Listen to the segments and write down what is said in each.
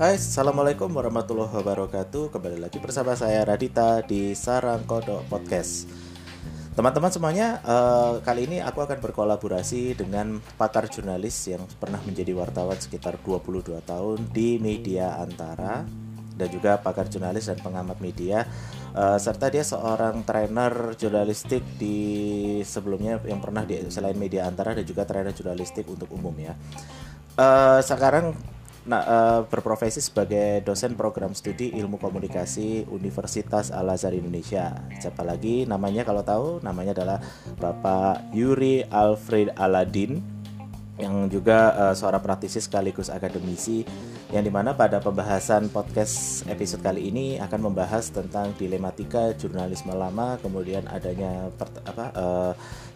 Hai, assalamualaikum warahmatullahi wabarakatuh. Kembali lagi bersama saya Radita di Sarang Kodok Podcast. Teman-teman semuanya, kali ini aku akan berkolaborasi dengan pakar jurnalis yang pernah menjadi wartawan sekitar 22 tahun di media Antara, dan juga pakar jurnalis dan pengamat media, serta dia seorang trainer jurnalistik di sebelumnya yang pernah selain media Antara dan juga trainer jurnalistik untuk umum ya. Sekarang berprofesi sebagai dosen program studi ilmu komunikasi Universitas Al-Azhar Indonesia. Siapa lagi namanya kalau tahu? Namanya adalah Bapak Yuri Alfred Aladin, yang juga seorang praktisi sekaligus akademisi, yang dimana pada pembahasan podcast episode kali ini akan membahas tentang dilematika jurnalisme lama, kemudian adanya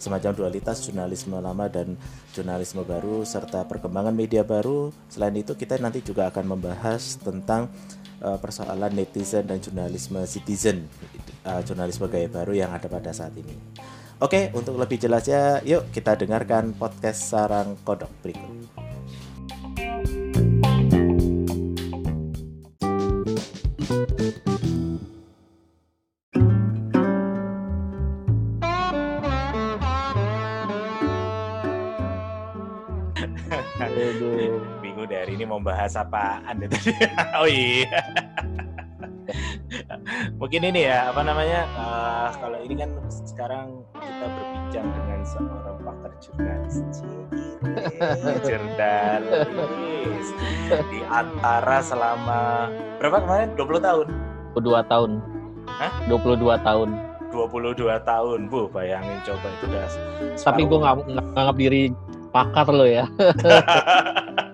semacam dualitas jurnalisme lama dan jurnalisme baru, serta perkembangan media baru. Selain itu, kita nanti juga akan membahas tentang persoalan netizen dan jurnalisme citizen, jurnalisme gaya baru yang ada pada saat ini. Oke, untuk lebih jelasnya yuk kita dengarkan podcast Sarang Kodok berikut. Bingung deh hari ini mau bahas apaan deh tadi. Oh iya. Mungkin ini ya, kalau ini kan sekarang kita berbincang dengan seorang pakar jurnalis, jurnalis di Antara selama berapa kemarin? 20 tahun? 22 tahun. Hah? 22 tahun. 22 tahun, Bu, bayangin coba itu udah. Tapi gue nggak nganggap diri pakar lo ya.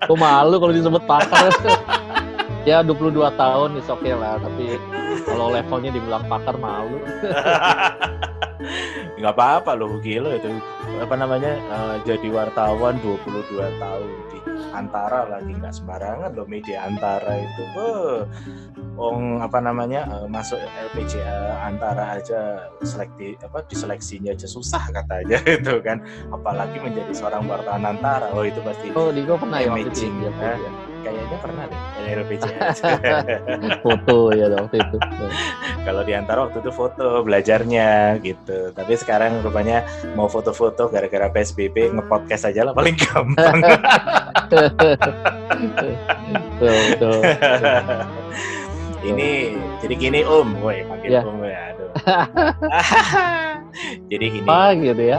Gue malu kalau disebut pakar. Ya 22 tahun is okay lah, tapi kalau levelnya dibilang pakar malu. Gak apa-apa loh, gila itu. Jadi wartawan 22 tahun di Antara lagi, gak sembarangan loh media Antara itu. Masuk LPJA Antara aja diseleksinya aja susah katanya itu kan. Apalagi menjadi seorang wartawan Antara. Oh itu pasti. Oh, Digo pernah ya waktu itu. Kayaknya pernah deh LPJA foto ya waktu itu. Kalau di Antara waktu itu foto belajarnya gitu, tapi sekarang rupanya mau foto-foto gara-gara PSBB ngepodcast aja lah paling gampang. Betul. Ini jadi gini woi panggil ya. Aduh. Jadi gini. Gitu ya.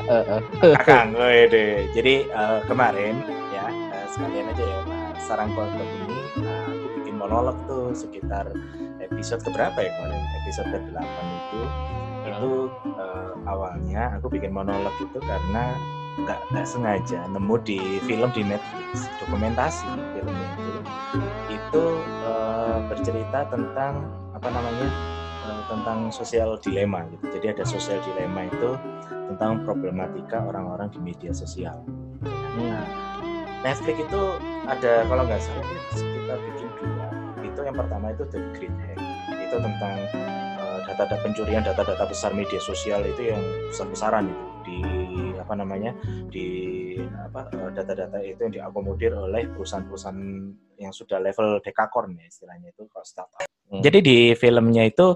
Kakang, woi deh. Jadi kemarin ya sekalian aja ya Sarang Kodok ini aku bikin monolog tuh sekitar episode keberapa ya kemarin, episode ke-8 itu awalnya aku bikin monolog itu karena nggak sengaja nemu di film di Netflix, dokumentasi filmnya itu bercerita tentang tentang sosial dilema gitu. Jadi ada sosial dilema itu tentang problematika orang-orang di media sosial. Netflix itu ada, kalau nggak salah kita bikin 2. Itu yang pertama itu The Great Hack. Itu tentang data-data pencurian, data-data besar media sosial itu yang besar-besaran itu data-data itu yang diakomodir oleh perusahaan-perusahaan yang sudah level dekakorn ya istilahnya itu kalau startup. Jadi di filmnya itu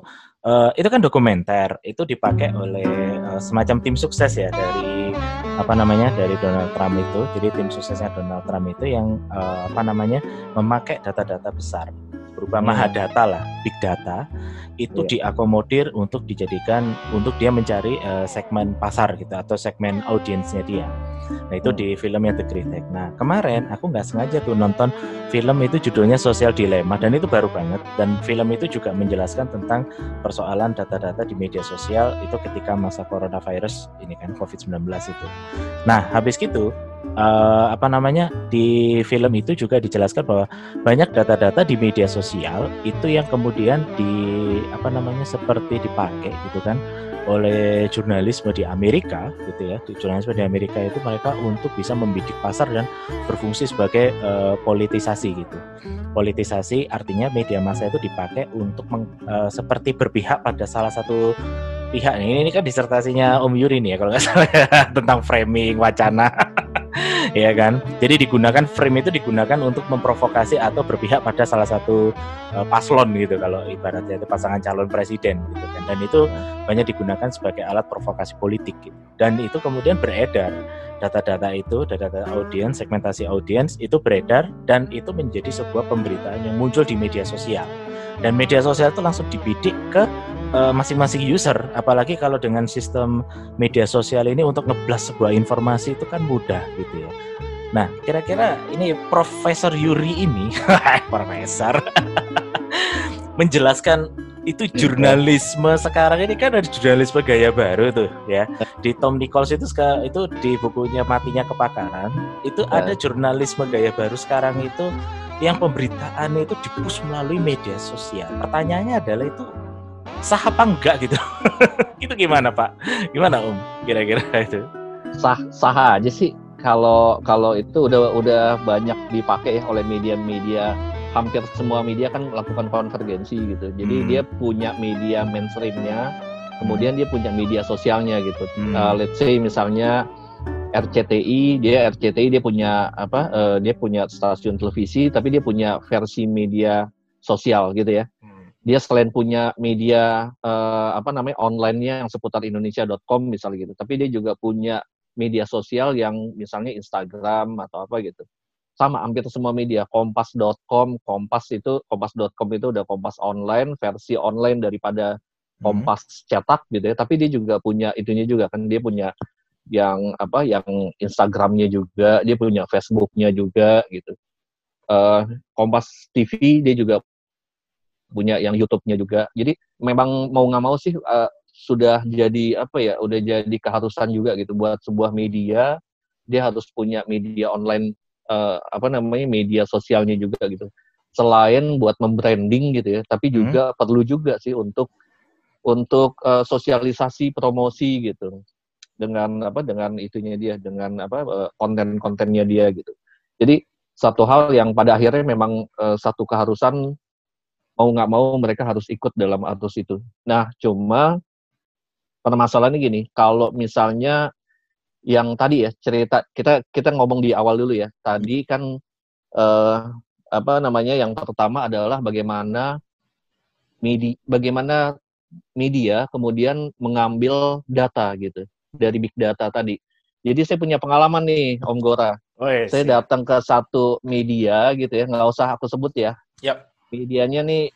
kan dokumenter, itu dipakai oleh semacam tim sukses ya dari dari Donald Trump itu. Jadi tim suksesnya Donald Trump itu yang memakai data-data besar berupa mahadata lah, big data itu diakomodir untuk dijadikan untuk dia mencari segmen pasar gitu atau segmen audiensnya dia. Nah itu di filmnya The Great Hack. Nah kemarin aku nggak sengaja tuh nonton film itu, judulnya Social Dilemma, dan itu baru banget, dan film itu juga menjelaskan tentang persoalan data-data di media sosial itu ketika masa coronavirus ini kan COVID-19 itu. Nah habis gitu di film itu juga dijelaskan bahwa banyak data-data di media sosial itu yang kemudian seperti dipakai gitu kan oleh jurnalisme di Amerika gitu ya. Jurnalisme di Amerika itu mereka untuk bisa membidik pasar dan berfungsi sebagai politisasi gitu. Politisasi artinya media massa itu dipakai untuk seperti berpihak pada salah satu pihak. Ini kan disertasinya Om Yuri nih ya kalau nggak salah tentang framing wacana. ya kan. Jadi digunakan frame itu digunakan untuk memprovokasi atau berpihak pada salah satu paslon gitu, kalau ibaratnya itu pasangan calon presiden gitu kan. Dan itu banyak digunakan sebagai alat provokasi politik gitu. Dan itu kemudian beredar, data-data itu, data-data audiens, segmentasi audiens itu beredar dan itu menjadi sebuah pemberitaan yang muncul di media sosial. Dan media sosial itu langsung dibidik ke masing-masing user, apalagi kalau dengan sistem media sosial ini untuk ngeblas sebuah informasi itu kan mudah gitu ya. Nah, kira-kira ini Profesor Yuri ini, Profesor, menjelaskan itu jurnalisme sekarang ini kan ada jurnalisme gaya baru tuh ya. Di Tom Nichols itu di bukunya Matinya Kepakaran itu ada jurnalisme gaya baru sekarang itu yang pemberitaan itu di-push melalui media sosial. Pertanyaannya adalah itu sah apa enggak gitu? Itu gimana Pak? Gimana kira-kira itu? Sah aja sih. Kalau itu udah banyak dipakai ya oleh media-media, hampir semua media kan melakukan konvergensi gitu. Jadi dia punya media mainstreamnya, kemudian dia punya media sosialnya gitu. Let's say misalnya RCTI dia punya apa? Dia punya stasiun televisi, tapi dia punya versi media sosial gitu ya. Dia selain punya media online-nya yang seputarindonesia.com misalnya gitu, tapi dia juga punya media sosial yang misalnya Instagram atau apa gitu. Sama hampir semua media, kompas.com, kompas.com itu udah kompas online, versi online daripada kompas cetak gitu ya, tapi dia juga punya itunya juga kan, dia punya yang Instagram-nya juga, dia punya Facebook-nya juga gitu. Kompas TV dia juga punya yang YouTube-nya juga. Jadi memang mau nggak mau sih sudah jadi udah jadi keharusan juga gitu buat sebuah media, dia harus punya media online media sosialnya juga gitu. Selain buat membranding gitu ya, tapi juga perlu juga sih untuk sosialisasi promosi gitu. Dengan itunya dia, dengan konten-kontennya dia gitu. Jadi satu hal yang pada akhirnya memang satu keharusan, mau nggak mau mereka harus ikut dalam arus itu. Nah, cuma permasalahannya gini, kalau misalnya yang tadi ya cerita kita ngomong di awal dulu ya. Tadi kan yang pertama adalah bagaimana media kemudian mengambil data gitu dari big data tadi. Jadi saya punya pengalaman nih, Om Gora. Oh, yes. Saya datang ke satu media gitu ya, nggak usah aku sebut ya. Yap. Medianya nih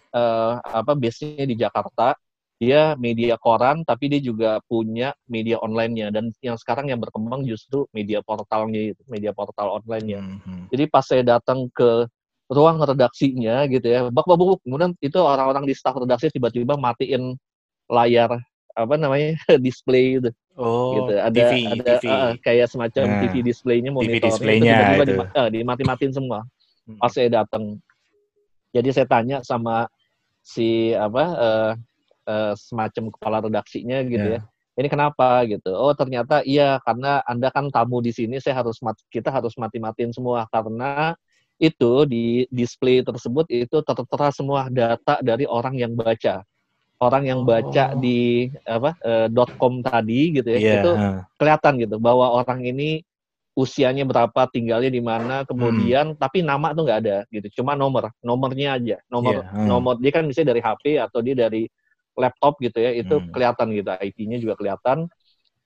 base-nya di Jakarta, dia media koran tapi dia juga punya media online-nya, dan yang sekarang yang berkembang justru media portalnya itu, media portal online-nya. Jadi pas saya datang ke ruang redaksinya gitu ya, bak-bak-buk, kemudian itu orang-orang di staf redaksi tiba-tiba matiin layar display itu. Oh, gitu. TV. Kayak semacam TV display-nya, monitor tiba-tiba dimati-matiin semua. Pas saya datang, jadi saya tanya sama si semacam kepala redaksinya gitu ya. Ini kenapa gitu? Oh, ternyata iya karena Anda kan tamu di sini, kita harus mati-matiin semua karena itu di display tersebut itu tertera semua data dari orang yang baca. Orang yang baca di .com tadi gitu ya. Yeah. Itu kelihatan gitu bahwa orang ini usianya berapa, tinggalnya di mana, kemudian tapi nama tuh nggak ada gitu, cuma nomornya aja, nomor dia kan misalnya dari HP atau dia dari laptop gitu ya, itu kelihatan gitu, IT-nya juga kelihatan.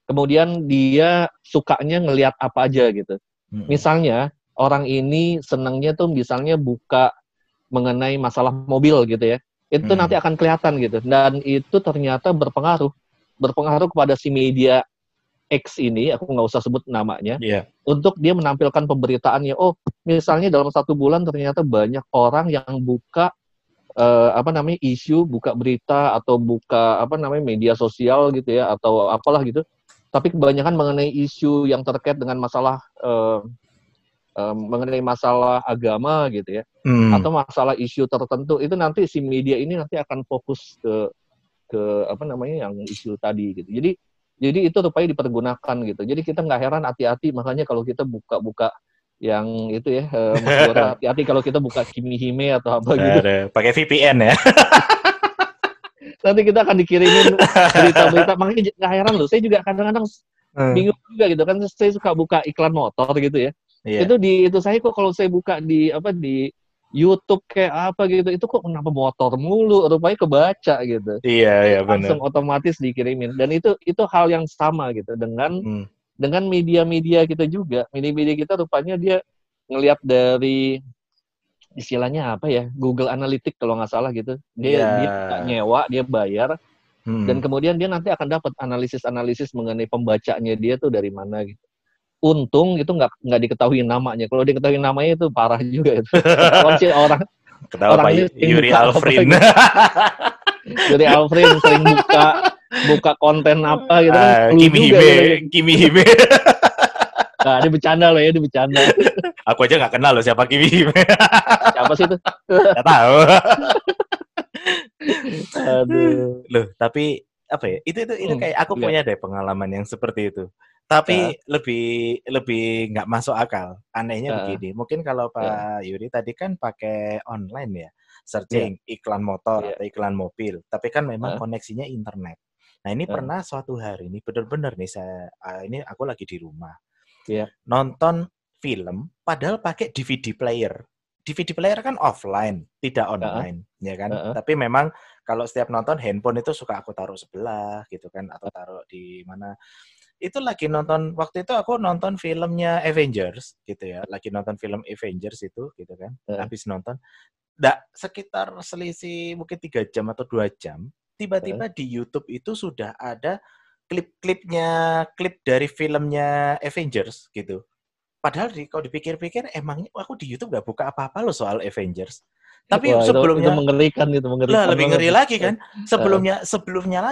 Kemudian dia sukanya ngelihat apa aja gitu. Misalnya orang ini senangnya tuh misalnya buka mengenai masalah mobil gitu ya, itu nanti akan kelihatan gitu, dan itu ternyata berpengaruh kepada si media X ini, aku nggak usah sebut namanya, untuk dia menampilkan pemberitaannya. Oh, misalnya dalam satu bulan ternyata banyak orang yang buka isu, buka berita atau buka media sosial gitu ya atau apalah gitu, tapi kebanyakan mengenai isu yang terkait dengan masalah mengenai masalah agama gitu ya, atau masalah isu tertentu, itu nanti si media ini nanti akan fokus ke yang isu tadi gitu. Jadi itu rupanya dipergunakan gitu. Jadi kita nggak heran, hati-hati, makanya kalau kita buka-buka yang itu ya, hati-hati kalau kita buka Kimi Hibe atau apa gitu. Pakai VPN ya. Nanti kita akan dikirimin berita-berita, makanya nggak heran loh. Saya juga kadang-kadang bingung juga gitu kan. Saya suka buka iklan motor gitu ya. Itu di itu saya kok kalau saya buka di apa di YouTube kayak apa gitu, itu kok kenapa motor mulu, rupanya kebaca gitu. Iya, benar. Langsung otomatis dikirimin. Dan itu hal yang sama gitu dengan media-media kita juga. Media-media kita rupanya dia ngelihat dari istilahnya apa ya, Google Analytics kalau nggak salah gitu. Dia nyewa, dia bayar. Dan kemudian dia nanti akan dapat analisis-analisis mengenai pembacanya dia tuh dari mana gitu. Untung itu nggak diketahui namanya. Kalau diketahui namanya itu parah juga itu. Orang Yuri Alfred. Yuri Alfred sering buka konten apa gitu kan. Kimi Hibe. Nah, dia bercanda loh ya, Aku aja nggak kenal loh siapa Kimi Hibe. Siapa sih itu? Nggak tahu. Aduh. Loh, tapi apa ya? Itu kayak aku punya deh pengalaman yang seperti itu. Tapi lebih nggak masuk akal. Anehnya begini. Mungkin kalau Pak Yuri tadi kan pakai online ya, searching iklan motor atau iklan mobil. Tapi kan memang koneksinya internet. Nah, ini pernah suatu hari ini benar-benar nih saya ini aku lagi di rumah. Nonton film padahal pakai DVD player. DVD player kan offline, tidak online, ya kan? Tapi memang kalau setiap nonton handphone itu suka aku taruh sebelah gitu kan, atau taruh di mana. Itu lagi nonton, waktu itu aku nonton filmnya Avengers gitu ya, lagi nonton film Avengers itu gitu kan. Habis nonton, sekitar selisih mungkin 3 jam atau 2 jam, tiba-tiba di YouTube itu sudah ada klip dari filmnya Avengers gitu. Padahal kalau dipikir-pikir emangnya aku di YouTube nggak buka apa-apa loh soal Avengers. Tapi sebelumnya itu mengerikan gitu, mengerikan. Lah, lebih ngeri lagi kan. Sebelumnya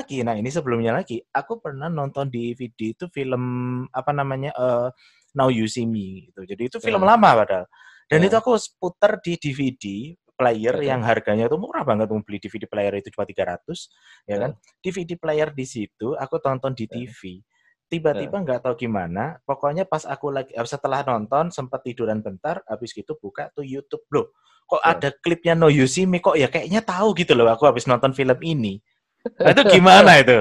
lagi. Aku pernah nonton di video itu film apa namanya Now You See Me gitu. Jadi itu film lama padahal. Dan itu aku putar di DVD player yang harganya itu murah banget, mau beli DVD player itu cuma 300 ya kan. DVD player di situ aku tonton di TV. Tiba-tiba nggak tahu gimana, pokoknya pas aku lagi setelah nonton sempat tiduran bentar, habis gitu buka tuh YouTube, loh kok ada klipnya No You See Me, kok ya kayaknya tahu gitu loh aku habis nonton film ini. Nah, itu gimana itu?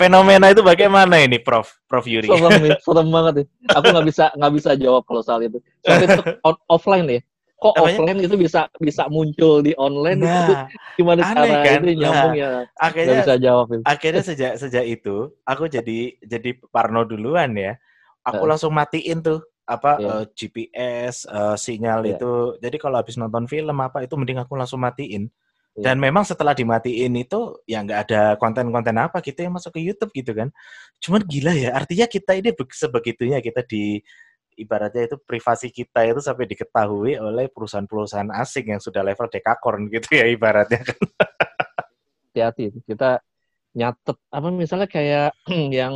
Fenomena itu bagaimana ini, Prof Yuri? Serem banget ya. Aku nggak bisa jawab kalau soal itu. Soal itu offline ya. Kok namanya? Offline itu bisa muncul di online itu gimana cara kan? Itu nyambung ya. Akhirnya nggak bisa jawab itu. Akhirnya sejak itu aku jadi parno duluan ya. Aku langsung matiin tuh GPS sinyal itu. Jadi kalau habis nonton film apa itu mending aku langsung matiin. Dan memang setelah dimatiin itu ya nggak ada konten-konten apa gitu yang masuk ke YouTube gitu kan. Cuman gila ya, artinya kita ini sebegitunya kita di ibaratnya itu privasi kita itu sampai diketahui oleh perusahaan-perusahaan asing yang sudah level dekakorn gitu ya ibaratnya kan. Hati-hati, kita nyatet apa misalnya kayak yang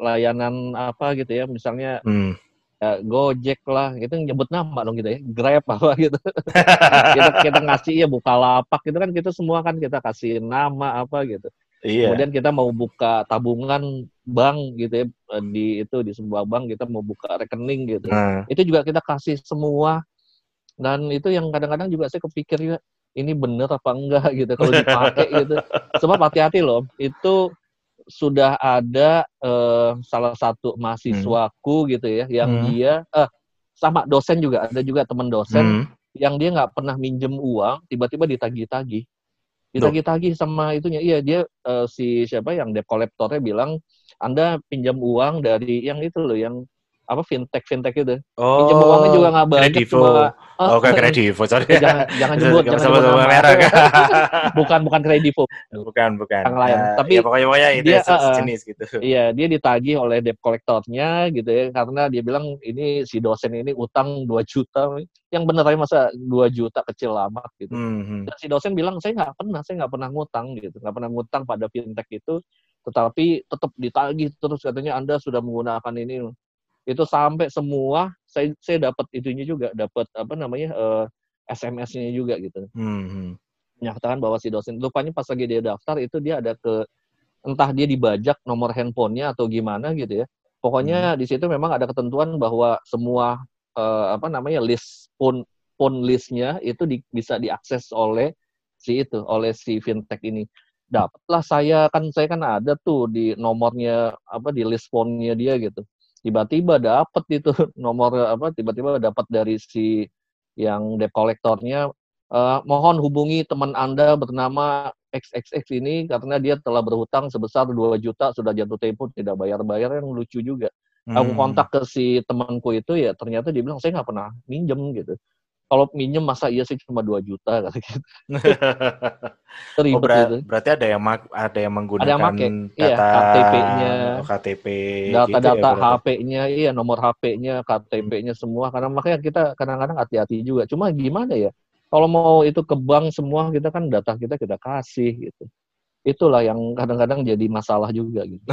layanan apa gitu ya, misalnya Gojek lah, itu nyebut nama dong gitu ya, Grab apa gitu. kita ngasih ya Bukalapak gitu kan, kita semua kan kita kasih nama apa gitu. Iya. Kemudian kita mau buka tabungan bank gitu ya, di sebuah bank kita mau buka rekening gitu. Itu juga kita kasih semua, dan itu yang kadang-kadang juga saya kepikir juga, ini benar apa enggak gitu kalau dipakai gitu. Sebab hati-hati loh, itu sudah ada salah satu mahasiswaku gitu ya, yang dia sama dosen juga, ada juga teman dosen yang dia nggak pernah minjem uang, tiba-tiba ditagih-tagih. Ditagih-tagih sama itunya, iya dia si siapa yang debt collector-nya bilang Anda pinjam uang dari yang itu loh, yang apa fintech itu. Oh, pinjam uangnya juga nggak banyak. Kredivo, sorry. Jangan merah. Bukan kredivo. Bukan. Yang lain. Tapi ya, pokoknya itu sejenis gitu. Iya, dia ditagih oleh debt collector-nya gitu ya, karena dia bilang ini si dosen ini utang 2 juta. Yang bener aja masa 2 juta kecil amat gitu. Dan si dosen bilang saya nggak pernah ngutang gitu, nggak pernah ngutang pada fintech itu, tetapi tetap ditagih terus katanya Anda sudah menggunakan ini. Itu sampai semua saya dapat itunya juga, dapat apa namanya SMS-nya juga gitu. Menyatakan bahwa si dosen lupanya pas lagi dia daftar itu dia ada entah dia dibajak nomor handphonenya atau gimana gitu ya. Pokoknya di situ memang ada ketentuan bahwa semua list phone list-nya itu bisa diakses oleh si fintech ini. Dapatlah saya kan ada tuh di nomornya apa di list phone-nya dia gitu. tiba-tiba dapat itu nomor apa, tiba-tiba dapat dari si yang debt collector-nya, mohon hubungi teman Anda bernama XXX ini karena dia telah berhutang sebesar 2 juta sudah jatuh tempo tidak bayar-bayar. Yang lucu juga. Aku kontak ke si temanku itu, ya ternyata dia bilang saya nggak pernah minjem gitu. Kalau minjem masa iya sih cuma 2 juta kata gitu. Gitu. Berarti ada yang menggunakan data KTP-nya, KTP data-data gitu ya, HP-nya, iya nomor HP-nya, KTP-nya semua. Karena makanya kita kadang-kadang hati-hati juga. Cuma gimana ya? Kalau mau itu ke bank semua kita kan data kita kasih gitu. Itulah yang kadang-kadang jadi masalah juga gitu.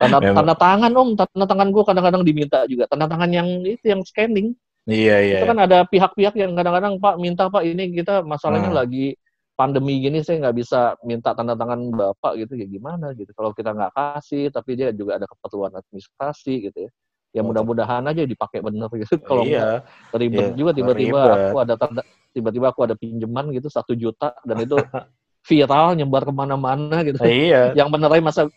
Tanda tangan Om, tanda tangan gue kadang-kadang diminta juga. Tanda tangan yang itu yang scanning. Iya. Itu kan ada pihak-pihak yang kadang-kadang Pak minta Pak ini kita masalahnya lagi pandemi gini saya nggak bisa minta tanda tangan Bapak gitu ya gimana gitu. Kalau kita nggak kasih tapi dia juga ada keperluan administrasi gitu ya. Ya mudah-mudahan aja dipakai benar gitu. Kalau iya, ribet juga tiba-tiba aku ada tanda, tiba-tiba aku ada pinjaman gitu 1 juta dan itu viral nyebar kemana-mana gitu. Iya. Yang benerai masa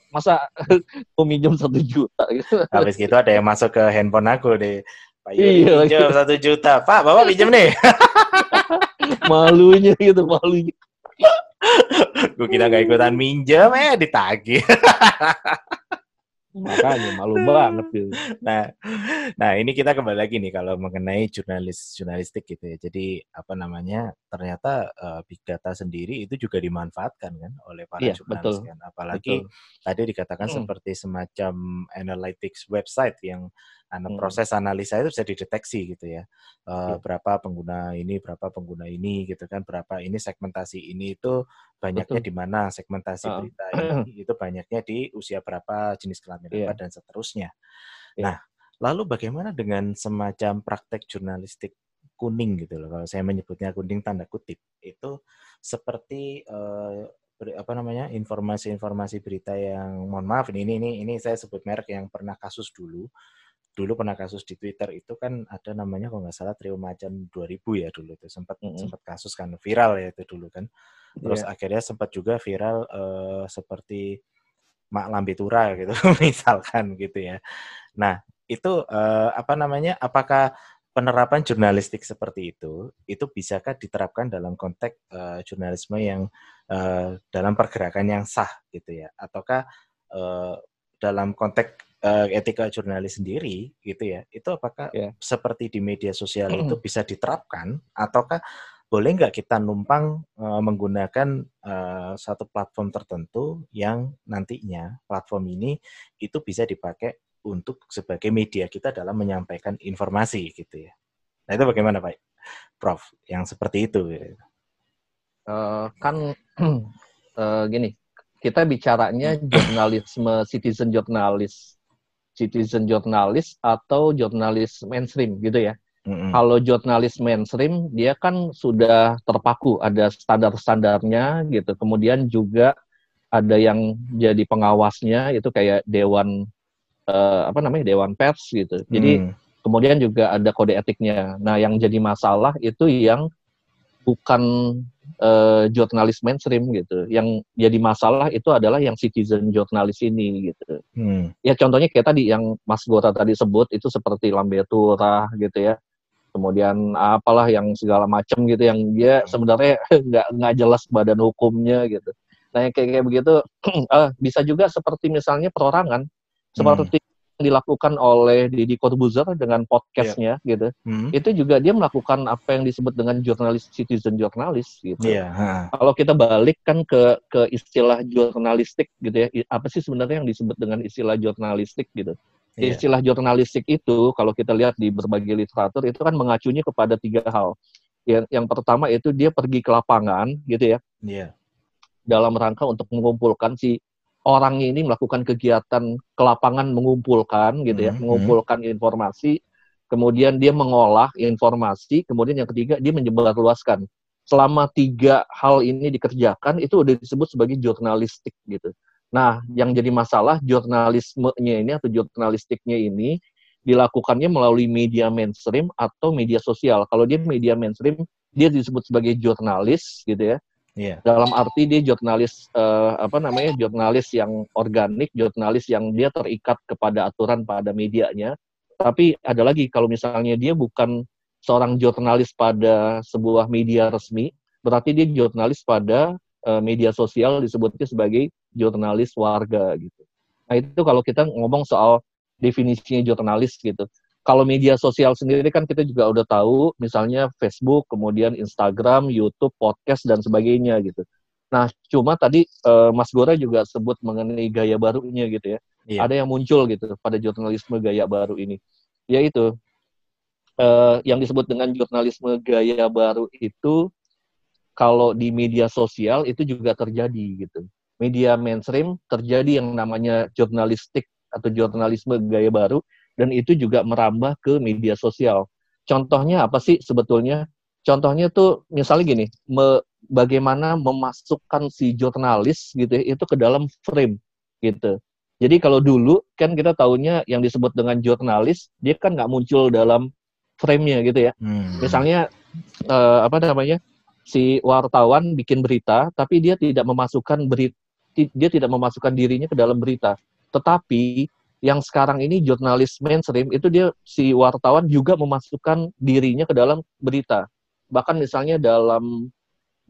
meminjam 1 juta gitu. Habis gitu ada yang masuk ke handphone aku deh. Pak Yuri pinjam 1 juta. Pak, Bapak pinjam nih. Malunya gitu, malunya. Gue kira gak ikutan minjem, ditagih. Makanya malu banget gitu. Nah, ini kita kembali lagi nih kalau mengenai jurnalistik gitu ya. Jadi apa namanya? Ternyata big data sendiri itu juga dimanfaatkan kan oleh para jurnalis kan. Apalagi tadi dikatakan seperti semacam analytics website yang proses analisa itu bisa dideteksi gitu ya. Berapa pengguna ini gitu kan, berapa ini segmentasi ini itu banyaknya di mana, segmentasi berita ini itu banyaknya di usia berapa, jenis kelamin apa dan seterusnya. Nah, lalu bagaimana dengan semacam praktek jurnalistik kuning gitu loh. Kalau saya menyebutnya kuning tanda kutip, itu seperti informasi-informasi berita yang mohon maaf ini saya sebut merek yang pernah kasus dulu di Twitter itu kan ada namanya kalau nggak salah Trio Macan 2000 ya dulu itu sempat kasus kan viral ya itu dulu kan terus akhirnya sempat juga viral seperti Mak Lambe Turah gitu misalkan gitu ya. Nah itu apakah penerapan jurnalistik seperti itu bisakah diterapkan dalam konteks jurnalisme yang dalam pergerakan yang sah gitu ya ataukah dalam konteks etika jurnalis sendiri gitu ya. Itu apakah seperti di media sosial itu bisa diterapkan ataukah boleh nggak kita numpang menggunakan satu platform tertentu yang nantinya platform ini itu bisa dipakai untuk sebagai media kita dalam menyampaikan informasi gitu ya. Nah itu bagaimana Pak Prof yang seperti itu? Gini, kita bicaranya jurnalisme citizen jurnalis atau jurnalis mainstream gitu ya. Kalau jurnalis mainstream dia kan sudah terpaku ada standar-standarnya gitu. Kemudian juga ada yang jadi pengawasnya itu kayak dewan pers gitu. Jadi kemudian juga ada kode etiknya. Nah, yang jadi masalah itu yang bukan jurnalis mainstream gitu. Yang jadi masalah itu adalah yang citizen jurnalis ini gitu. Ya contohnya kayak tadi yang Mas Gora tadi sebut itu seperti Lambe Turah gitu ya. Kemudian apalah yang segala macam gitu yang dia sebenarnya nggak jelas badan hukumnya gitu. Nah yang kayak begitu bisa juga seperti misalnya perorangan seperti yang dilakukan oleh Deddy Corbuzier dengan podcastnya gitu. Itu juga dia melakukan apa yang disebut dengan citizen jurnalis gitu. Kalau kita balik kan ke istilah jurnalistik gitu ya, apa sih sebenarnya yang disebut dengan istilah jurnalistik gitu. Istilah jurnalistik itu kalau kita lihat di berbagai literatur itu kan mengacunya kepada 3 hal. Yang pertama itu dia pergi ke lapangan gitu ya. Dalam rangka untuk mengumpulkan si orang ini melakukan kegiatan ke lapangan mengumpulkan gitu ya, mengumpulkan informasi, kemudian dia mengolah informasi, kemudian yang ketiga dia menyebarluaskan. Selama 3 hal ini dikerjakan itu udah disebut sebagai jurnalistik gitu. Nah, yang jadi masalah jurnalismenya ini atau jurnalistiknya ini dilakukannya melalui media mainstream atau media sosial. Kalau dia media mainstream, dia disebut sebagai jurnalis gitu ya. Yeah. Dalam arti dia jurnalis jurnalis yang organik, jurnalis yang dia terikat kepada aturan pada medianya. Tapi ada lagi kalau misalnya dia bukan seorang jurnalis pada sebuah media resmi, berarti dia jurnalis pada media sosial, disebutnya sebagai jurnalis warga gitu. Nah itu kalau kita ngomong soal definisinya jurnalis gitu. Kalau media sosial sendiri kan kita juga udah tahu, misalnya Facebook, kemudian Instagram, YouTube, podcast, dan sebagainya gitu. Nah, cuma tadi Mas Gora juga sebut mengenai gaya barunya gitu ya. Yeah. Ada yang muncul gitu pada jurnalisme gaya baru ini. Yaitu, yang disebut dengan jurnalisme gaya baru itu, kalau di media sosial itu juga terjadi gitu. Media mainstream terjadi yang namanya jurnalistik atau jurnalisme gaya baru, dan itu juga merambah ke media sosial. Contohnya apa sih sebetulnya? Contohnya tuh misalnya gini, bagaimana memasukkan si jurnalis gitu ya, itu ke dalam frame gitu. Jadi kalau dulu kan kita tahunya yang disebut dengan jurnalis, dia kan nggak muncul dalam frame-nya gitu ya. Misalnya, si wartawan bikin berita, tapi dia tidak memasukkan dirinya ke dalam berita. Tetapi yang sekarang ini jurnalis mainstream itu dia si wartawan juga memasukkan dirinya ke dalam berita. Bahkan misalnya dalam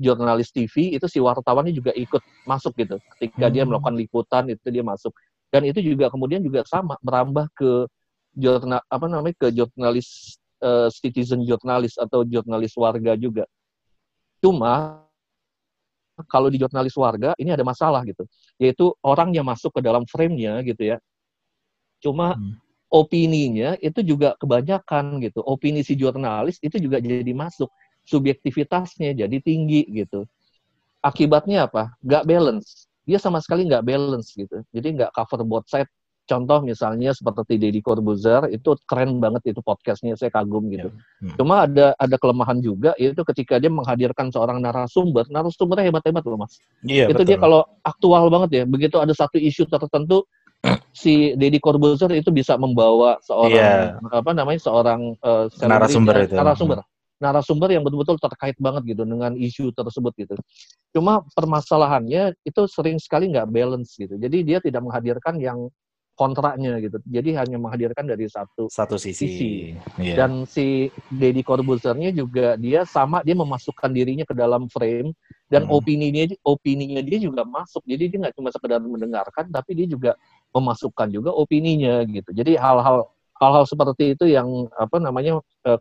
jurnalis TV itu si wartawannya juga ikut masuk gitu. Ketika dia melakukan liputan itu dia masuk. Dan itu juga kemudian juga sama merambah ke jurnalis citizen jurnalis atau jurnalis warga juga. Cuma kalau di jurnalis warga ini ada masalah gitu. Yaitu orang yang masuk ke dalam frame-nya gitu ya. Cuma opininya itu juga kebanyakan gitu. Opini si jurnalis itu juga jadi masuk. Subjektivitasnya jadi tinggi gitu. Akibatnya apa? Nggak balance. Dia sama sekali nggak balance gitu. Jadi nggak cover both side. Contoh misalnya seperti Deddy Corbuzier, itu keren banget itu podcastnya, saya kagum gitu. Cuma ada kelemahan juga, yaitu ketika dia menghadirkan seorang narasumbernya hebat-hebat loh Mas. Yeah, itu betul. Dia kalau aktual banget ya, begitu ada satu isu tertentu, si Deddy Corbuzier itu bisa membawa narasumber yang betul-betul terkait banget gitu dengan isu tersebut gitu. Cuma permasalahannya itu sering sekali nggak balance gitu. Jadi dia tidak menghadirkan yang kontraknya gitu. Jadi hanya menghadirkan dari satu sisi. Yeah. Dan si Deddy Corbuzier-nya juga dia memasukkan dirinya ke dalam frame dan opininya dia juga masuk. Jadi dia nggak cuma sekedar mendengarkan, tapi dia juga memasukkan juga opininya gitu. Jadi hal-hal seperti itu yang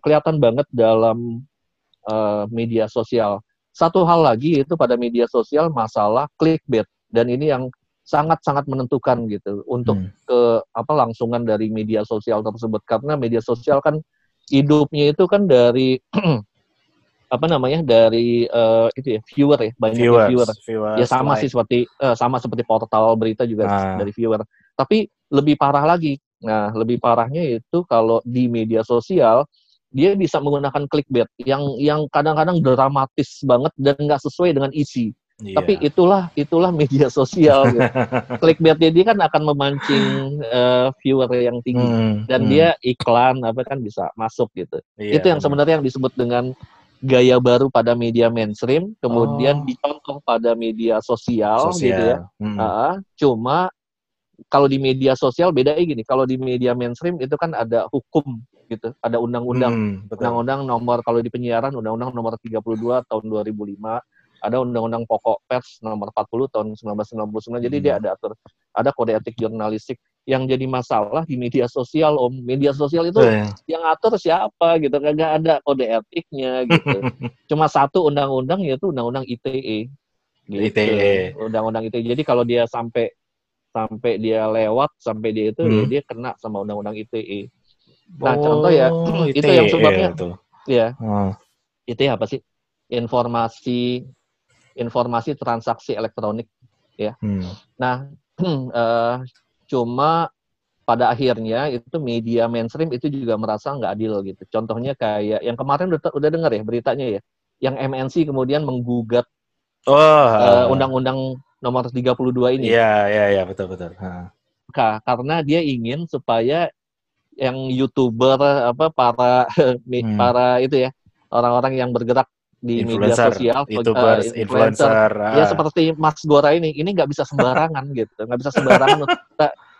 kelihatan banget dalam media sosial. Satu hal lagi itu pada media sosial masalah clickbait, dan ini yang sangat-sangat menentukan gitu untuk langsungan dari media sosial tersebut, karena media sosial kan hidupnya itu kan dari viewer ya, banyak viewer. Ya sama sih seperti portal berita juga dari viewer. Tapi lebih parah lagi. Nah, lebih parahnya itu kalau di media sosial dia bisa menggunakan clickbait yang kadang-kadang dramatis banget dan nggak sesuai dengan isi. Yeah. Tapi itulah media sosial. Gitu. Clickbait dia kan akan memancing viewer yang tinggi dan dia iklan bisa masuk gitu. Yeah. Itu yang sebenarnya yang disebut dengan gaya baru pada media mainstream, kemudian dicontoh pada media sosial. Gitu ya. Cuma kalau di media sosial bedanya gini, kalau di media mainstream itu kan ada hukum gitu, ada undang-undang. Undang-undang nomor, kalau di penyiaran undang-undang nomor 32 tahun 2005. Ada Undang-Undang Pokok Pers nomor 40 tahun 1999. Jadi dia ada kode etik jurnalistik. Yang jadi masalah di media sosial, media sosial itu yang atur siapa gitu, kagak ada kode etiknya gitu. Cuma satu undang-undang, yaitu Undang-Undang ITE. Gitu. ITE. Undang-Undang ITE. Jadi kalau dia sampai dia lewat, sampai dia itu dia kena sama Undang-Undang ITE. Nah, contoh ya, ITE, itu yang sebabnya ITE apa sih? Informasi transaksi elektronik ya. Nah, cuma pada akhirnya itu media mainstream itu juga merasa nggak adil gitu. Contohnya kayak yang kemarin udah dengar ya beritanya ya, yang MNC kemudian menggugat Undang-Undang nomor 32 ini. Iya, betul. Karena dia ingin supaya yang YouTuber para orang-orang yang bergerak di influencer, media sosial, YouTubers, influencer. Ya seperti Mas Gora ini nggak bisa sembarangan gitu, nggak bisa sembarangan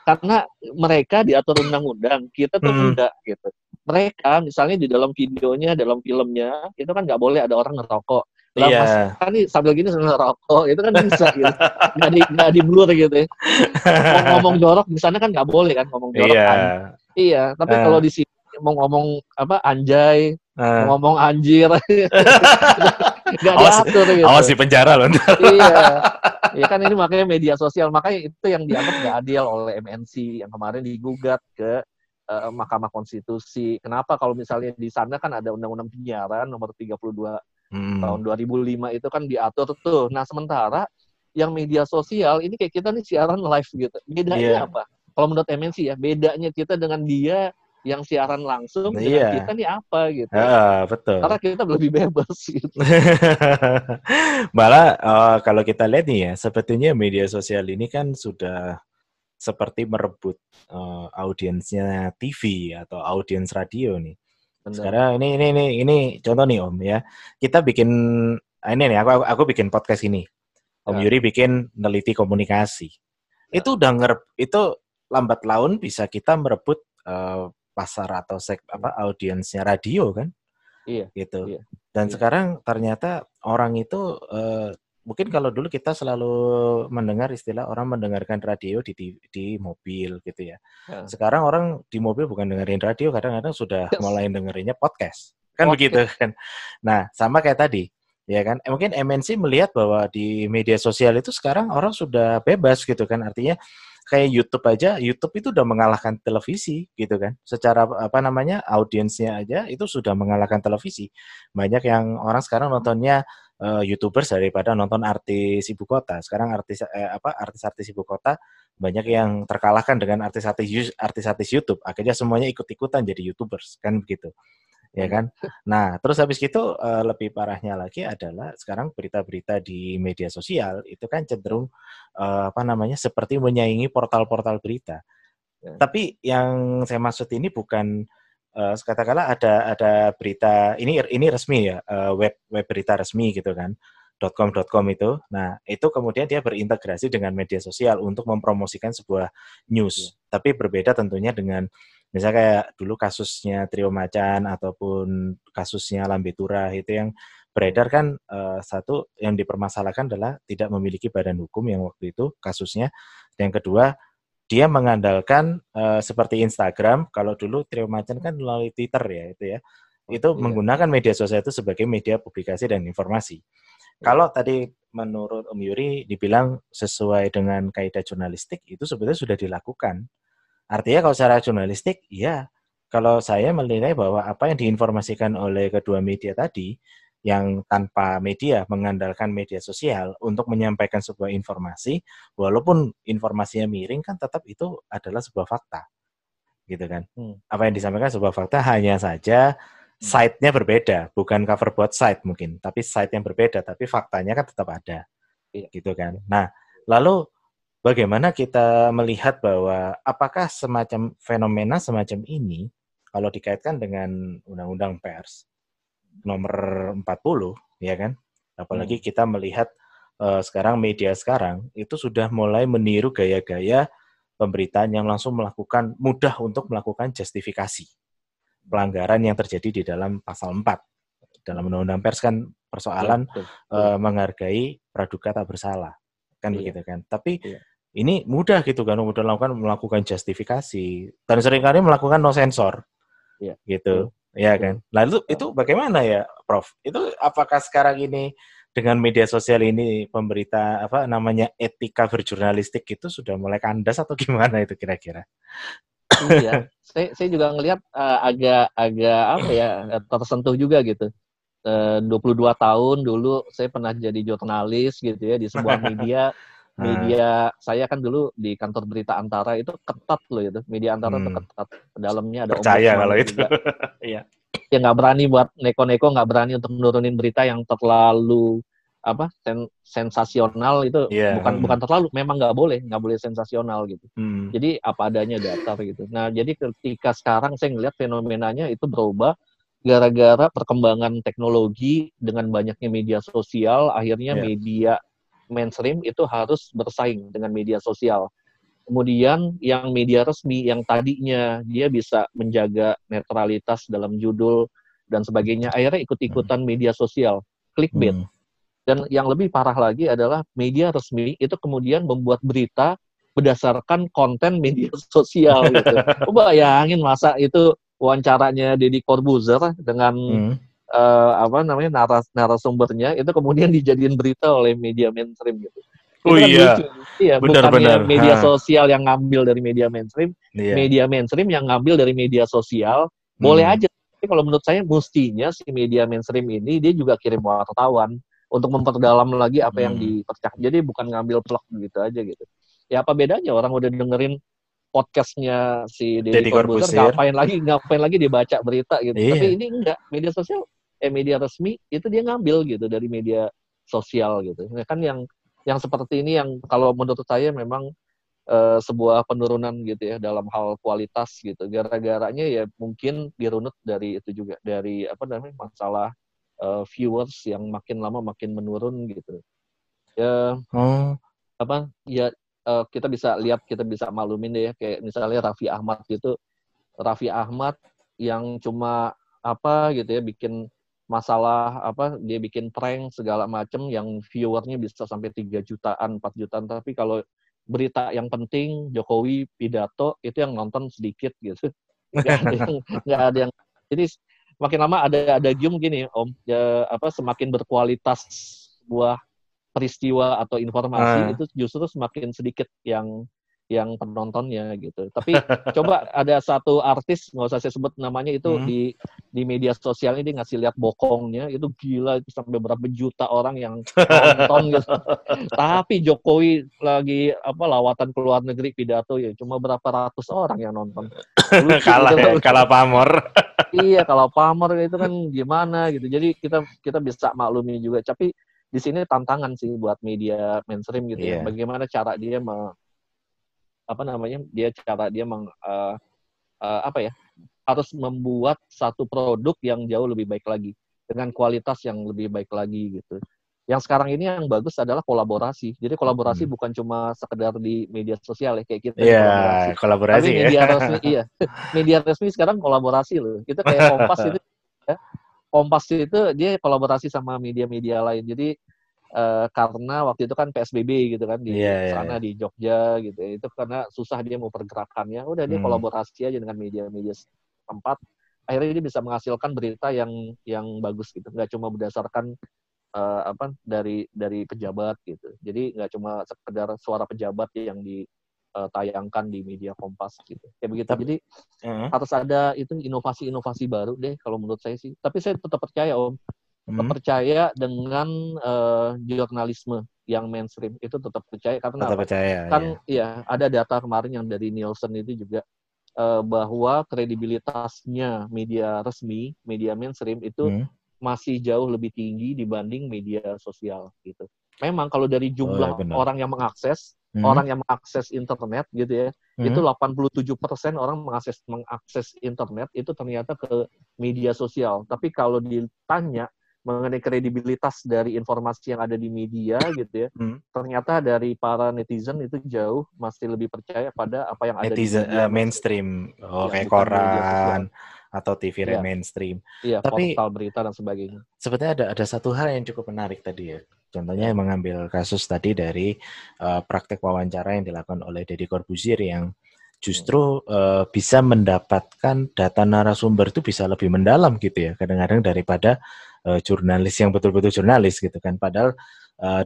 karena mereka diatur undang-undang, kita tuh tidak gitu. Mereka misalnya di dalam videonya, dalam filmnya, itu kan nggak boleh ada orang ngerokok. Lah Mas kan nih sambil gini sambil rokok itu kan bisa gitu, nggak di blur gitu ya. Ngomong jorok di sana kan nggak boleh kan ngomong jorok. Yeah. Kan. Iya, tapi kalau di sini mau ngomong apa anjay, ngomong anjir, nggak diatur gitu. Awas di penjara loh. Iya, iya kan ini makanya media sosial, makanya itu yang dianggap nggak adil oleh MNC yang kemarin digugat ke Mahkamah Konstitusi. Kenapa kalau misalnya di sana kan ada Undang-Undang Penyiaran nomor 32 tahun 2005 itu kan diatur tuh. Nah sementara yang media sosial ini kayak kita nih siaran live gitu. Bedanya apa? Kalau menurut MNC ya, bedanya kita dengan dia yang siaran langsung, dengan kita nih apa gitu? Betul. Karena kita lebih bebas gitu. Malah kalau kita lihat nih ya, sepertinya media sosial ini kan sudah seperti merebut audiensnya TV atau audiens radio nih. Sekarang ini contoh nih Om ya. Kita bikin ini nih aku bikin podcast ini. Om Yuri bikin Neliti Komunikasi. Itu udah itu lambat laun bisa kita merebut pasar atau audiensnya radio kan? Iya. Gitu. Iya, dan sekarang ternyata orang itu mungkin kalau dulu kita selalu mendengar istilah orang mendengarkan radio di mobil gitu ya. Sekarang orang di mobil bukan dengerin radio, kadang-kadang sudah mulai dengerinnya podcast. Kan begitu kan. Nah, sama kayak tadi. Ya kan? Mungkin MNC melihat bahwa di media sosial itu sekarang orang sudah bebas gitu kan. Artinya kayak YouTube aja, YouTube itu udah mengalahkan televisi gitu kan. Secara audiensnya aja itu sudah mengalahkan televisi. Banyak yang orang sekarang nontonnya YouTubers daripada nonton artis ibu kota. Sekarang artis-artis ibu kota banyak yang terkalahkan dengan artis-artis YouTube. Akhirnya semuanya ikut-ikutan jadi YouTubers kan begitu. Ya kan? Nah, terus habis gitu lebih parahnya lagi adalah sekarang berita-berita di media sosial itu kan cenderung seperti menyaingi portal-portal berita. Tapi yang saya maksud ini bukan katakanlah ada berita ini resmi ya, web berita resmi gitu kan, .com itu. Nah, itu kemudian dia berintegrasi dengan media sosial untuk mempromosikan sebuah news. Tapi berbeda tentunya dengan misalnya kayak dulu kasusnya Trio Macan ataupun kasusnya Lambe Turah itu yang beredar kan, satu yang dipermasalahkan adalah tidak memiliki badan hukum yang waktu itu kasusnya. Dan yang kedua, dia mengandalkan seperti Instagram, kalau dulu Trio Macan kan melalui Twitter ya itu ya. Itu menggunakan media sosial itu sebagai media publikasi dan informasi. Kalau tadi menurut Om Yuri dibilang sesuai dengan kaidah jurnalistik itu sebetulnya sudah dilakukan. Artinya kalau secara jurnalistik ya, kalau saya menilai bahwa apa yang diinformasikan oleh kedua media tadi yang tanpa media, mengandalkan media sosial untuk menyampaikan sebuah informasi, walaupun informasinya miring kan tetap itu adalah sebuah fakta. Gitu kan. Apa yang disampaikan sebuah fakta, hanya saja site-nya berbeda, bukan cover buat site mungkin, tapi site yang berbeda, tapi faktanya kan tetap ada. Gitu kan. Nah, lalu bagaimana kita melihat bahwa apakah semacam fenomena semacam ini kalau dikaitkan dengan Undang-Undang Pers nomor 40 ya kan, apalagi kita melihat sekarang media sekarang itu sudah mulai meniru gaya-gaya pemberitaan yang langsung mudah untuk melakukan justifikasi pelanggaran yang terjadi di dalam pasal 4 dalam Undang-Undang Pers kan, persoalan menghargai praduga tak bersalah kan begitu kan, tapi ini mudah gitu kan, mudah melakukan justifikasi dan seringkali melakukan no sensor gitu. Ya kan. Lalu itu bagaimana ya, Prof? Itu apakah sekarang ini dengan media sosial ini pemberita etika berjurnalistik itu sudah mulai kandas atau gimana itu kira-kira? Iya, saya juga ngelihat agak tersentuh juga gitu. 22 tahun dulu saya pernah jadi jurnalis gitu ya di sebuah media. Media saya kan dulu di kantor berita Antara itu ketat loh itu. Media Antara itu ketat. Dalamnya ada percaya kalau itu. Iya. Ya nggak berani buat neko-neko, nggak berani untuk menurunin berita yang terlalu sensasional itu. Bukan terlalu, memang nggak boleh sensasional gitu. Jadi apa adanya datar gitu. Nah, jadi ketika sekarang saya ngelihat fenomenanya itu berubah gara-gara perkembangan teknologi dengan banyaknya media sosial, akhirnya media mainstream itu harus bersaing dengan media sosial. Kemudian yang media resmi yang tadinya dia bisa menjaga netralitas dalam judul dan sebagainya, akhirnya ikut-ikutan media sosial, clickbait. Dan yang lebih parah lagi adalah media resmi itu kemudian membuat berita berdasarkan konten media sosial gitu. Bayangin masa itu wawancaranya Deddy Corbuzier dengan narasumbernya itu kemudian dijadiin berita oleh media mainstream gitu. Oh iya, bukannya media sosial yang ngambil dari media mainstream, media mainstream yang ngambil dari media sosial, boleh aja. Tapi kalau menurut saya mestinya si media mainstream ini dia juga kirim wartawan untuk memperdalam lagi apa yang dipercak. Jadi bukan ngambil plug gitu aja gitu. Ya apa bedanya orang udah dengerin podcastnya si Deddy Corbuzier, ngapain lagi dia baca berita gitu. Tapi ini enggak, media sosial, media resmi itu dia ngambil gitu dari media sosial gitu. Nah, kan yang seperti ini yang kalau menurut saya memang sebuah penurunan gitu ya dalam hal kualitas gitu. Gara-garanya ya mungkin dirunut dari itu juga, dari masalah viewers yang makin lama makin menurun gitu. Ya kita bisa lihat, kita bisa maklumin deh ya, kayak misalnya Raffi Ahmad yang cuma bikin masalah dia bikin prank segala macem yang viewernya bisa sampai 3 jutaan, 4 jutaan. Tapi kalau berita yang penting Jokowi pidato itu yang nonton sedikit gitu. Nggak ada yang. Jadi makin lama ada gium gini Om, semakin berkualitas sebuah peristiwa atau informasi itu justru semakin sedikit yang penontonnya gitu. Tapi coba ada satu artis, nggak usah saya sebut namanya, itu di media sosial ini ngasih lihat bokongnya, itu gila, itu sampai berapa juta orang yang nonton gitu. Tapi Jokowi lagi lawatan ke luar negeri pidato ya cuma berapa ratus orang yang nonton. Kalah pamor. Iya, kalau pamor itu kan gimana gitu. Jadi kita bisa maklumi juga. Tapi di sini tantangan sih buat media mainstream gitu ya. Bagaimana cara dia harus membuat satu produk yang jauh lebih baik lagi dengan kualitas yang lebih baik lagi gitu. Yang sekarang ini yang bagus adalah kolaborasi. Jadi kolaborasi bukan cuma sekedar di media sosial ya kayak kita. Iya, kolaborasi. Tapi media resmi media resmi sekarang kolaborasi loh. Kita kayak Kompas itu ya. Kompas itu dia kolaborasi sama media-media lain. Jadi karena waktu itu kan PSBB gitu kan di sana di Jogja gitu, itu karena susah dia mau pergerakannya, udah dia kolaborasi aja dengan media-media tempat, akhirnya dia bisa menghasilkan berita yang bagus gitu, nggak cuma berdasarkan dari pejabat gitu, jadi nggak cuma sekedar suara pejabat yang ditayangkan di media Kompas gitu, kayak begitu. Jadi harus ada itu inovasi-inovasi baru deh kalau menurut saya sih, tapi saya tetap percaya Om. Percaya dengan jurnalisme yang mainstream itu tetap percaya karena ada data kemarin yang dari Nielsen itu juga bahwa kredibilitasnya media resmi, media mainstream itu masih jauh lebih tinggi dibanding media sosial gitu. Memang kalau dari jumlah orang yang mengakses internet gitu ya, itu 87% orang mengakses internet itu ternyata ke media sosial. Tapi kalau ditanya mengenai kredibilitas dari informasi yang ada di media gitu ya, ternyata dari para netizen itu jauh masih lebih percaya pada apa yang netizen, ada di media mainstream, kayak koran atau TV mainstream, tapi portal berita dan sebagainya. Sebetulnya ada satu hal yang cukup menarik tadi ya, contohnya mengambil kasus tadi dari praktek wawancara yang dilakukan oleh Deddy Corbuzier yang justru bisa mendapatkan data narasumber itu bisa lebih mendalam gitu ya, kadang-kadang daripada jurnalis yang betul-betul jurnalis gitu kan, padahal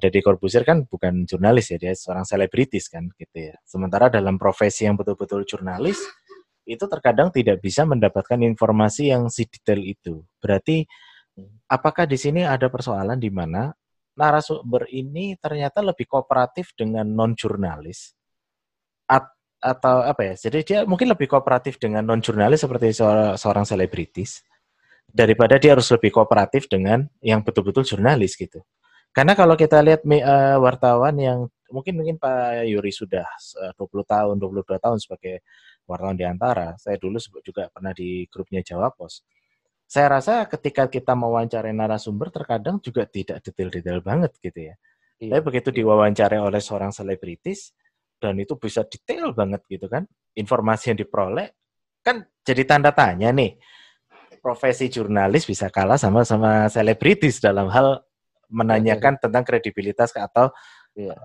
Deddy Corbuzier kan bukan jurnalis ya, dia seorang selebritis kan gitu ya, sementara dalam profesi yang betul-betul jurnalis itu terkadang tidak bisa mendapatkan informasi yang sedetail itu. Berarti apakah di sini ada persoalan di mana narasumber ini ternyata lebih kooperatif dengan non-jurnalis atau apa ya, jadi dia mungkin lebih kooperatif dengan non-jurnalis seperti seorang selebritis daripada dia harus lebih kooperatif dengan yang betul-betul jurnalis gitu. Karena kalau kita lihat wartawan yang mungkin Pak Yuri sudah 20 tahun, 22 tahun sebagai wartawan di Antara, saya dulu juga pernah di grupnya Jawa Pos. saya rasa ketika kita mewawancarai narasumber terkadang juga tidak detail-detail banget gitu ya. Iya, tapi begitu diwawancarai oleh seorang selebritis dan itu bisa detail banget gitu kan. Informasi yang diperoleh kan jadi tanda tanya nih. Profesi jurnalis bisa kalah sama selebritis dalam hal menanyakan tentang kredibilitas atau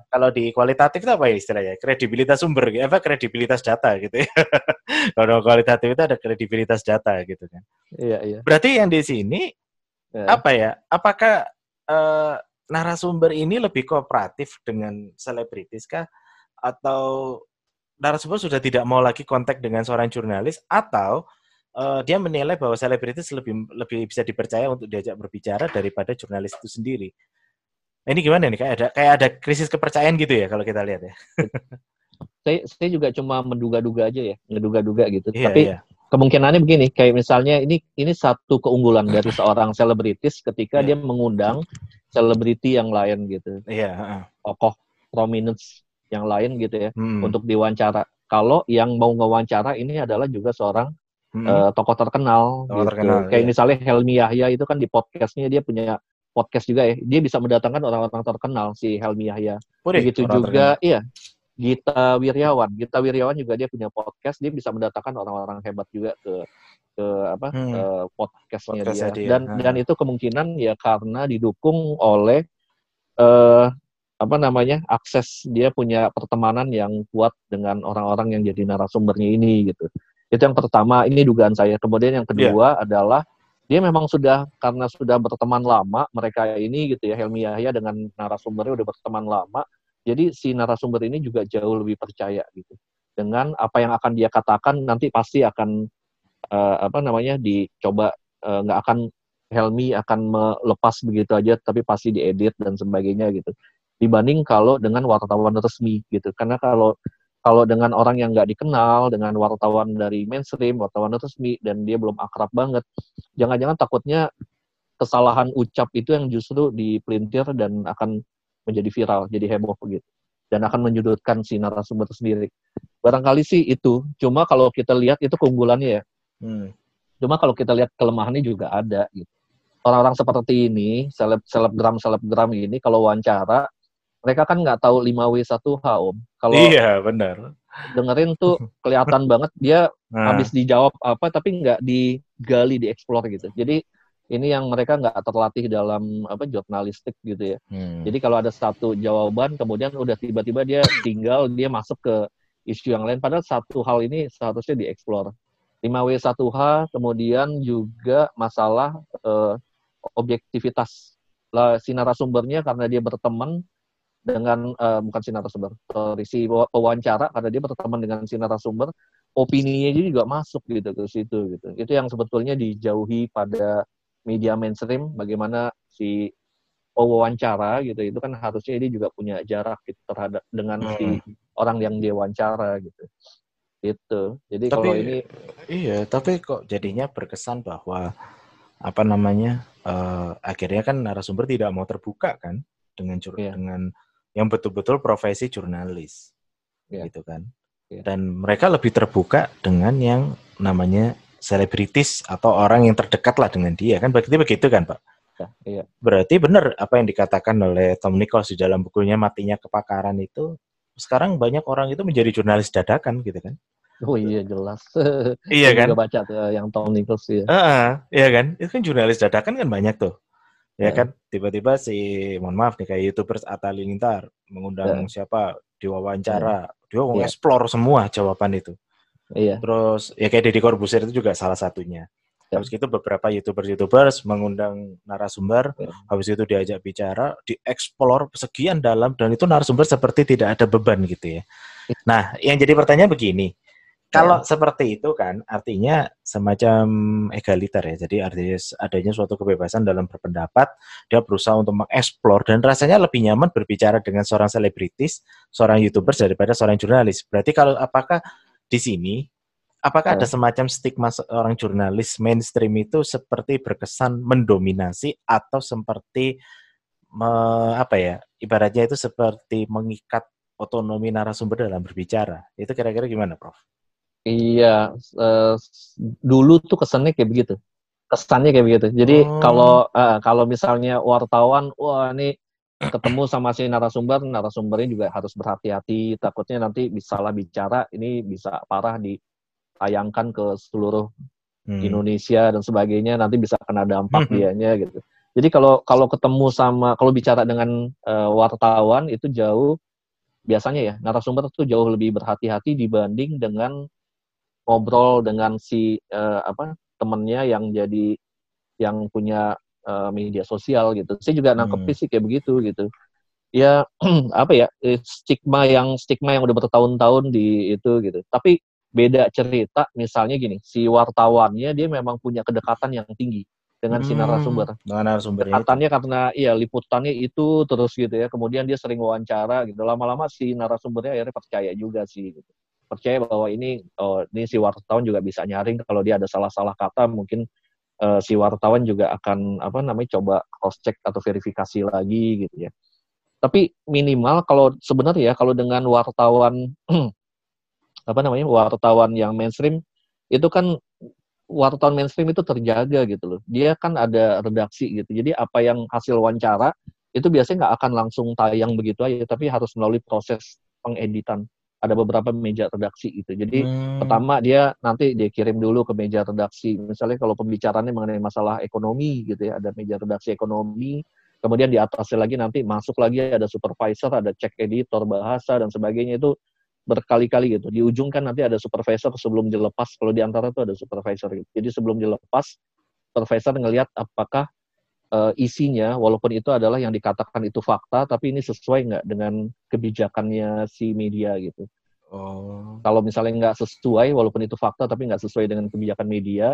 kalau di kualitatif itu apa ya istilahnya? Kredibilitas sumber, apa kredibilitas data gitu ya. Kalau kualitatif itu ada kredibilitas data gitu kan. Iya, iya. Berarti yang di sini apa ya? Apakah narasumber ini lebih kooperatif dengan selebritis kah? Atau narasumber sudah tidak mau lagi kontak dengan seorang jurnalis, atau dia menilai bahwa selebritis lebih bisa dipercaya untuk diajak berbicara daripada jurnalis itu sendiri? Ini gimana nih? Kayak ada krisis kepercayaan gitu ya kalau kita lihat ya. Saya juga cuma menduga-duga aja ya, ngeduga-duga gitu. Iya, tapi kemungkinannya begini, kayak misalnya ini satu keunggulan dari seorang selebritis ketika dia mengundang selebriti yang lain gitu. Iya, tokoh prominence yang lain gitu ya, untuk diwawancara. Kalau yang mau ngewawancara ini adalah juga seorang tokoh terkenal gitu. Kayak misalnya Helmi Yahya itu kan di podcastnya dia punya podcast juga ya, dia bisa mendatangkan orang-orang terkenal si Helmi Yahya. Begitu juga, iya, Gita Wirjawan juga dia punya podcast, dia bisa mendatangkan orang-orang hebat juga ke podcastnya dia. Dan itu kemungkinan ya karena didukung oleh akses dia punya pertemanan yang kuat dengan orang-orang yang jadi narasumbernya ini gitu. Itu yang pertama, ini dugaan saya. Kemudian yang kedua adalah dia memang karena sudah berteman lama mereka ini gitu ya, Helmi Yahya dengan narasumbernya udah berteman lama, jadi si narasumber ini juga jauh lebih percaya gitu dengan apa yang akan dia katakan. Nanti pasti akan dicoba, nggak akan Helmi akan melepas begitu aja, tapi pasti diedit dan sebagainya gitu, dibanding kalau dengan wartawan resmi gitu. Karena kalau dengan orang yang nggak dikenal, dengan wartawan dari mainstream, wartawan resmi, dan dia belum akrab banget, jangan-jangan takutnya kesalahan ucap itu yang justru dipelintir dan akan menjadi viral, jadi heboh begitu, dan akan menyudutkan si narasumber sendiri. Barangkali sih itu. Cuma kalau kita lihat itu keunggulannya ya. Cuma kalau kita lihat kelemahannya juga ada gitu. Orang-orang seperti ini, selebgram ini kalau wawancara, mereka kan nggak tahu 5W1H, Om. Kalau iya, benar. Dengerin tuh kelihatan banget dia habis dijawab apa, tapi nggak digali, dieksplor gitu. Jadi ini yang mereka nggak terlatih dalam jurnalistik gitu ya. Jadi kalau ada satu jawaban, kemudian udah tiba-tiba dia tinggal, dia masuk ke isu yang lain. Padahal satu hal ini seharusnya dieksplor. 5W1H, kemudian juga masalah objektivitas. Lah, si narasumbernya karena dia berteman dengan si wawancara, karena dia berteman dengan si narasumber, opininya juga masuk gitu ke situ gitu. Itu yang sebetulnya dijauhi pada media mainstream. Bagaimana si wawancara gitu, itu kan harusnya dia juga punya jarak gitu terhadap dengan si orang yang dia wawancara gitu. Itu. Jadi tapi, kalau ini tapi kok jadinya berkesan bahwa akhirnya kan narasumber tidak mau terbuka kan dengan yang betul-betul profesi jurnalis, gitu kan. Dan mereka lebih terbuka dengan yang namanya selebritis atau orang yang terdekat lah dengan dia kan, begitu kan Pak. Berarti benar apa yang dikatakan oleh Tom Nichols di dalam bukunya Matinya Kepakaran itu, sekarang banyak orang itu menjadi jurnalis dadakan gitu kan. Oh iya, jelas. Iya kan. Juga baca tuh yang Tom Nichols ya. Iya kan. Itu kan jurnalis dadakan kan banyak tuh. Ya kan, tiba-tiba kayak YouTubers Atta Halilintar mengundang siapa, diwawancara, dia mengeksplor semua jawaban itu. Terus, ya kayak Deddy Corbuzier itu juga salah satunya. Habis itu beberapa YouTubers mengundang narasumber, habis itu diajak bicara, dieksplor sekian dalam, dan itu narasumber seperti tidak ada beban gitu ya. Nah, yang jadi pertanyaan begini, kalau seperti itu kan artinya semacam egaliter ya. Jadi artinya adanya suatu kebebasan dalam berpendapat, dia berusaha untuk mengeksplor, dan rasanya lebih nyaman berbicara dengan seorang selebritis, seorang YouTuber daripada seorang jurnalis. Berarti kalau apakah ada semacam stigma seorang jurnalis mainstream itu seperti berkesan mendominasi atau seperti ibaratnya itu seperti mengikat otonomi narasumber dalam berbicara. Itu kira-kira gimana, Prof? Iya, dulu tuh kesannya kayak begitu. kesannya kayak begitu. Jadi kalau misalnya wartawan, wah ini ketemu sama si narasumber, narasumbernya juga harus berhati-hati, takutnya nanti salah bicara, ini bisa parah ditayangkan ke seluruh Indonesia dan sebagainya, nanti bisa kena dampak dianya gitu. Jadi kalau ketemu sama, kalau bicara dengan wartawan itu jauh, biasanya ya narasumber itu jauh lebih berhati-hati dibanding dengan ngobrol dengan si temennya yang jadi, yang punya media sosial gitu. Saya juga nangkep sih kayak begitu gitu. Ya apa ya, stigma yang udah bertahun-tahun di itu gitu. Tapi beda cerita misalnya gini, si wartawannya dia memang punya kedekatan yang tinggi dengan si narasumber. Kedekatannya karena iya liputannya itu terus gitu ya. Kemudian dia sering wawancara gitu. Lama-lama si narasumbernya akhirnya percaya juga sih gitu. Percaya bahwa ini si wartawan juga bisa nyaring, kalau dia ada salah-salah kata mungkin si wartawan juga akan coba cross check atau verifikasi lagi gitu ya. Tapi minimal kalau sebenarnya kalau dengan wartawan wartawan yang mainstream itu kan, wartawan mainstream itu terjaga gitu loh. Dia kan ada redaksi gitu. Jadi apa yang hasil wawancara itu biasanya nggak akan langsung tayang begitu aja, tapi harus melalui proses pengeditan. Ada beberapa meja redaksi gitu. Jadi pertama dia nanti dia kirim dulu ke meja redaksi. Misalnya kalau pembicaraannya mengenai masalah ekonomi gitu ya, ada meja redaksi ekonomi. Kemudian di atasnya lagi nanti masuk lagi ada supervisor, ada cek editor bahasa dan sebagainya, itu berkali-kali gitu. Di ujung kan nanti ada supervisor sebelum dilepas. Kalau di Antara tuh ada supervisor gitu. Jadi sebelum dilepas, supervisor ngelihat apakah isinya, walaupun itu adalah yang dikatakan itu fakta, tapi ini sesuai nggak dengan kebijakannya si media gitu. Kalau misalnya nggak sesuai, walaupun itu fakta tapi nggak sesuai dengan kebijakan media,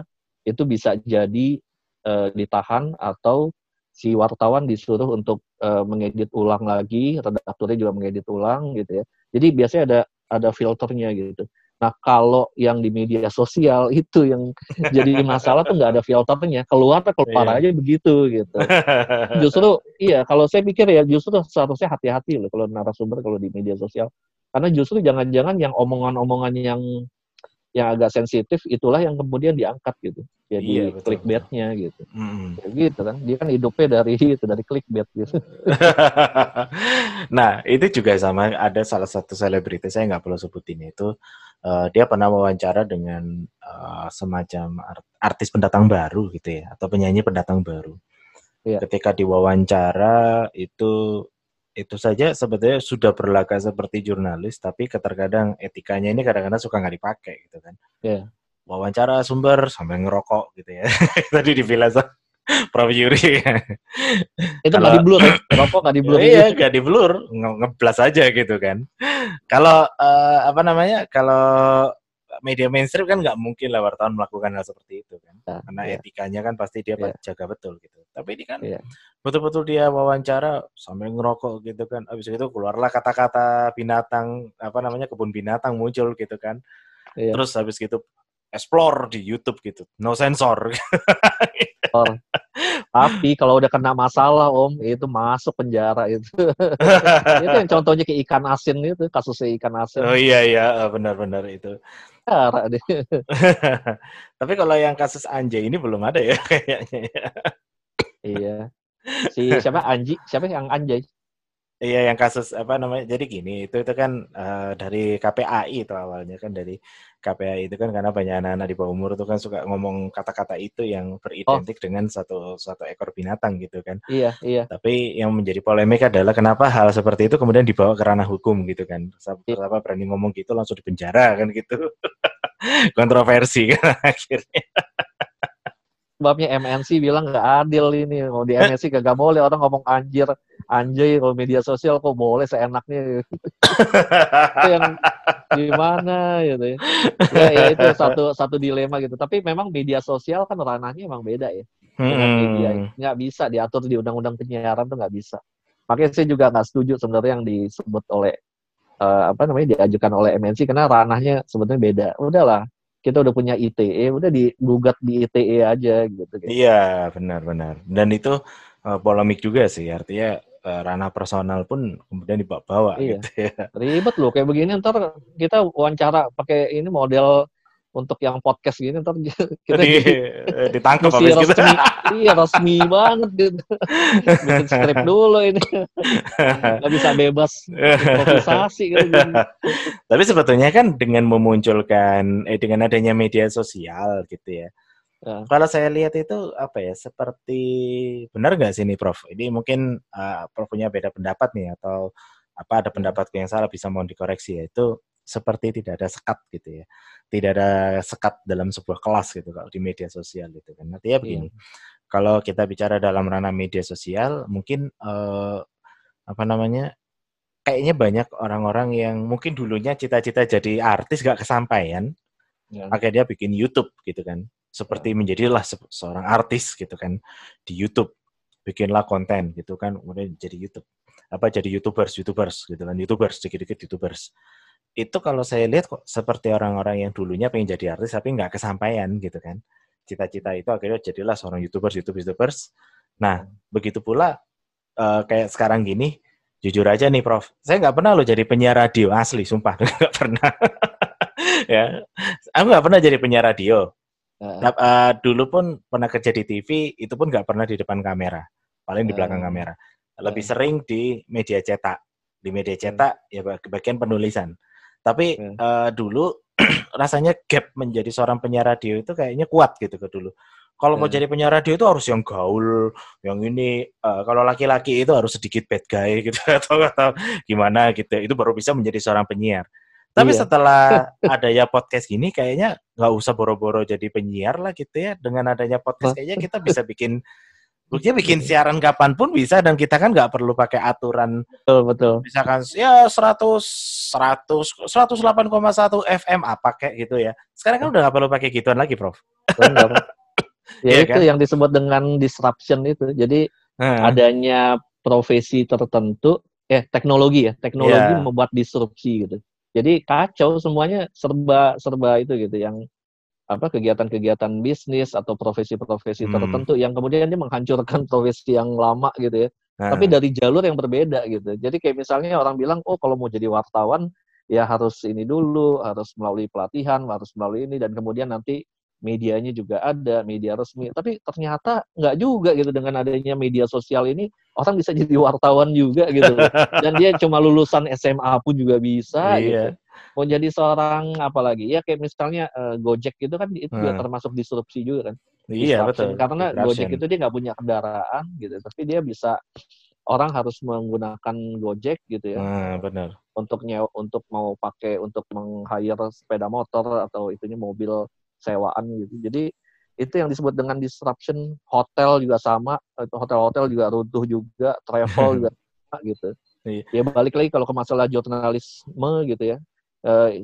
itu bisa jadi ditahan atau si wartawan disuruh untuk mengedit ulang lagi, redakturnya juga mengedit ulang gitu ya. Jadi biasanya ada filternya gitu. Nah, kalau yang di media sosial itu yang jadi masalah tuh nggak ada filternya, keluar aja begitu gitu. Justru iya, kalau saya pikir ya justru seharusnya hati-hati loh kalau narasumber kalau di media sosial, karena justru jangan-jangan yang omongan-omongan yang agak sensitif itulah yang kemudian diangkat gitu, jadi clickbait-nya gitu. Gitu kan, dia kan hidupnya dari clickbait gitu. Nah, itu juga sama, ada salah satu selebriti saya nggak perlu sebutin itu. Dia pernah wawancara dengan semacam artis pendatang baru gitu ya, atau penyanyi pendatang baru. Yeah. Ketika diwawancara itu saja sebetulnya sudah berlagak seperti jurnalis, tapi terkadang etikanya ini kadang-kadang suka nggak dipakai gitu kan. Yeah. Wawancara sumber sambil ngerokok gitu ya. Tadi dibilang Prof. Yuri ya. Itu nggak diblur, rokok nggak diblur. Iya, nggak diblur, ngeblas aja gitu kan. Kalau kalau media mainstream kan nggak mungkin lah wartawan melakukan hal seperti itu kan, karena etikanya kan pasti dia jaga betul gitu. Tapi ini kan betul-betul dia wawancara sambil ngerokok gitu kan, abis itu keluarlah kata-kata binatang, kebun binatang muncul gitu kan. Yeah. Terus habis gitu explore di YouTube gitu, no sensor. Tapi kalau udah kena masalah Om, itu masuk penjara itu. Itu yang contohnya ke ikan asin itu, kasusnya ikan asin. Oh iya, benar-benar itu. Parah deh. Tapi kalau yang kasus Anji ini belum ada ya kayaknya. Iya. Si siapa Anji? Siapa yang Anji? Iya, yang kasus Jadi gini, itu kan dari KPAI itu awalnya kan, dari KPAI itu kan karena banyak anak-anak di bawah umur itu kan suka ngomong kata-kata itu yang beridentik dengan satu ekor binatang gitu kan. Iya. Tapi yang menjadi polemik adalah kenapa hal seperti itu kemudian dibawa ke ranah hukum gitu kan. Kenapa berani ngomong gitu langsung dipenjara kan gitu. Kontroversi kan akhirnya. Sebabnya MNC bilang nggak adil ini, mau di MNC nggak boleh orang ngomong anjay kalau media sosial kok boleh seenaknya. Itu yang gimana gitu ya. Ya itu satu dilema gitu. Tapi memang media sosial kan ranahnya emang beda ya. Dengan media nggak bisa diatur di undang-undang penyiaran tuh nggak bisa. Makanya saya juga nggak setuju sebenarnya yang disebut oleh diajukan oleh MNC, karena ranahnya sebenarnya beda. Udahlah. Kita udah punya ITE, udah digugat di ITE aja gitu. Iya, benar-benar. Dan itu polemik juga sih, artinya ranah personal pun kemudian dibawa-bawa. Iya. Gitu ya. Ribet loh, kayak begini ntar kita wawancara pakai ini model untuk yang podcast gini ntar kita ditangkap habis gitu. Iya, resmi banget gitu. Bikin skrip dulu ini. Nggak bisa bebas improvisasi gitu. Tapi sebetulnya kan dengan memunculkan dengan adanya media sosial gitu ya. Ya. Kalau saya lihat itu apa ya, seperti benar nggak sih nih Prof? Ini mungkin Prof punya beda pendapat nih, atau apa ada pendapatku yang salah, bisa mohon dikoreksi ya. Itu seperti tidak ada sekat gitu ya, tidak ada sekat dalam sebuah kelas gitu kalau di media sosial gitu kan. Artinya begini, kalau kita bicara dalam ranah media sosial, mungkin kayaknya banyak orang-orang yang mungkin dulunya cita-cita jadi artis gak kesampaian, akhirnya bikin YouTube gitu kan, seperti menjadilah seorang artis gitu kan di YouTube, bikinlah konten gitu kan, kemudian jadi YouTube jadi YouTubers gitu kan, dikit-dikit YouTubers. Itu kalau saya lihat kok seperti orang-orang yang dulunya pengen jadi artis tapi nggak kesampaian gitu kan. Cita-cita itu akhirnya jadilah seorang YouTubers. Nah, begitu pula kayak sekarang gini, jujur aja nih Prof, saya nggak pernah jadi penyiar radio, asli, sumpah, nggak pernah. Ya, aku nggak pernah jadi penyiar radio. Dulu pun pernah kerja di TV, itu pun nggak pernah di depan kamera, paling di belakang kamera. Lebih sering di media cetak. Di media cetak, ya bagian penulisan. Tapi dulu rasanya gap menjadi seorang penyiar radio itu kayaknya kuat gitu ke dulu. Kalau mau jadi penyiar radio itu harus yang gaul, yang ini. Kalau laki-laki itu harus sedikit bad guy gitu atau gimana gitu. Itu baru bisa menjadi seorang penyiar. Tapi setelah adanya podcast gini, kayaknya nggak usah boro-boro jadi penyiar lah gitu ya. Dengan adanya podcast kayaknya kita bisa bikin siaran kapanpun bisa, dan kita kan nggak perlu pakai aturan. Betul. Misalkan ya 108,1 FM apa kayak gitu ya. Sekarang kan udah nggak perlu pakai gituan lagi, Prof. Benar. Ya, itu kan? Yang disebut dengan disruption itu. Jadi adanya profesi tertentu, teknologi membuat disrupsi gitu. Jadi kacau semuanya, serba itu gitu, yang kegiatan-kegiatan bisnis atau profesi-profesi tertentu yang kemudian dia menghancurkan profesi yang lama gitu ya. Tapi dari jalur yang berbeda gitu. Jadi kayak misalnya orang bilang, oh kalau mau jadi wartawan ya harus ini dulu, harus melalui pelatihan, harus melalui ini, dan kemudian nanti medianya juga ada, media resmi. Tapi ternyata nggak juga gitu, dengan adanya media sosial ini orang bisa jadi wartawan juga gitu. Dan dia cuma lulusan SMA pun juga bisa gitu. Mau jadi seorang apalagi ya, kayak misalnya Gojek gitu kan, itu juga termasuk disrupsi juga kan. Iya, betul. Karena Gojek itu dia nggak punya kendaraan gitu, tapi dia bisa, orang harus menggunakan Gojek gitu ya. Benar. Untuk mau pakai, untuk meng-hire sepeda motor atau itunya mobil sewaan gitu. Jadi itu yang disebut dengan disruption. Hotel juga sama, hotel-hotel juga runtuh juga, travel juga sama gitu. Ya balik lagi kalau ke masalah jurnalisme gitu ya.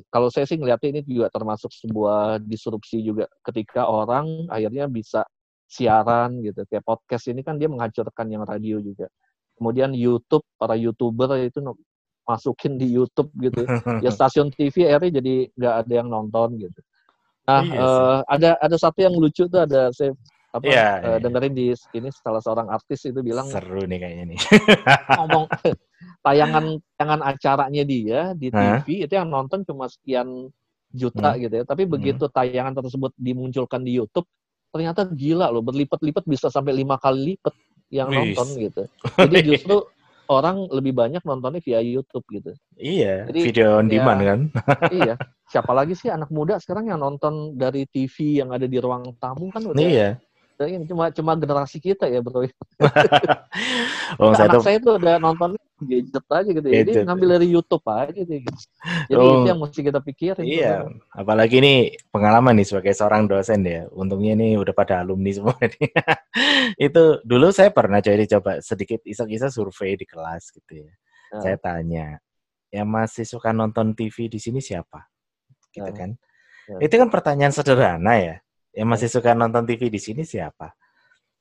Kalau saya sih ngeliatnya ini juga termasuk sebuah disrupsi juga, ketika orang akhirnya bisa siaran gitu. Kayak podcast ini kan dia menghancurkan yang radio juga. Kemudian YouTube, para YouTuber itu masukin di YouTube gitu. Ya stasiun TV akhirnya jadi nggak ada yang nonton gitu. Nah, ada satu yang lucu tuh, ada saya dengerin di ini, salah seorang artis itu bilang, seru nih kayaknya nih. Ngomong tayangan acaranya dia di TV itu yang nonton cuma sekian juta gitu ya, tapi begitu tayangan tersebut dimunculkan di YouTube, ternyata gila loh, berlipat-lipat, bisa sampai 5 kali lipat yang nonton gitu. Jadi justru orang lebih banyak nontonnya via YouTube gitu. Iya. Jadi, video on demand kan. Iya. Siapa lagi sih anak muda sekarang yang nonton dari TV yang ada di ruang tamu kan? Udah, iya. Cuma generasi kita ya, bro. Oh, anak saya tuh udah nonton gadget aja gitu. Jadi ngambil dari YouTube aja gitu. Jadi itu yang mesti kita pikirin. Iya. Tuh. Apalagi ini pengalaman nih sebagai seorang dosen ya. Untungnya ini udah pada alumni semua nih. Itu dulu saya pernah coba sedikit iseng-iseng survei di kelas gitu ya. Saya tanya, yang masih suka nonton TV di sini siapa? Gitu kan. Itu kan pertanyaan sederhana ya. Yang masih suka nonton TV di sini siapa?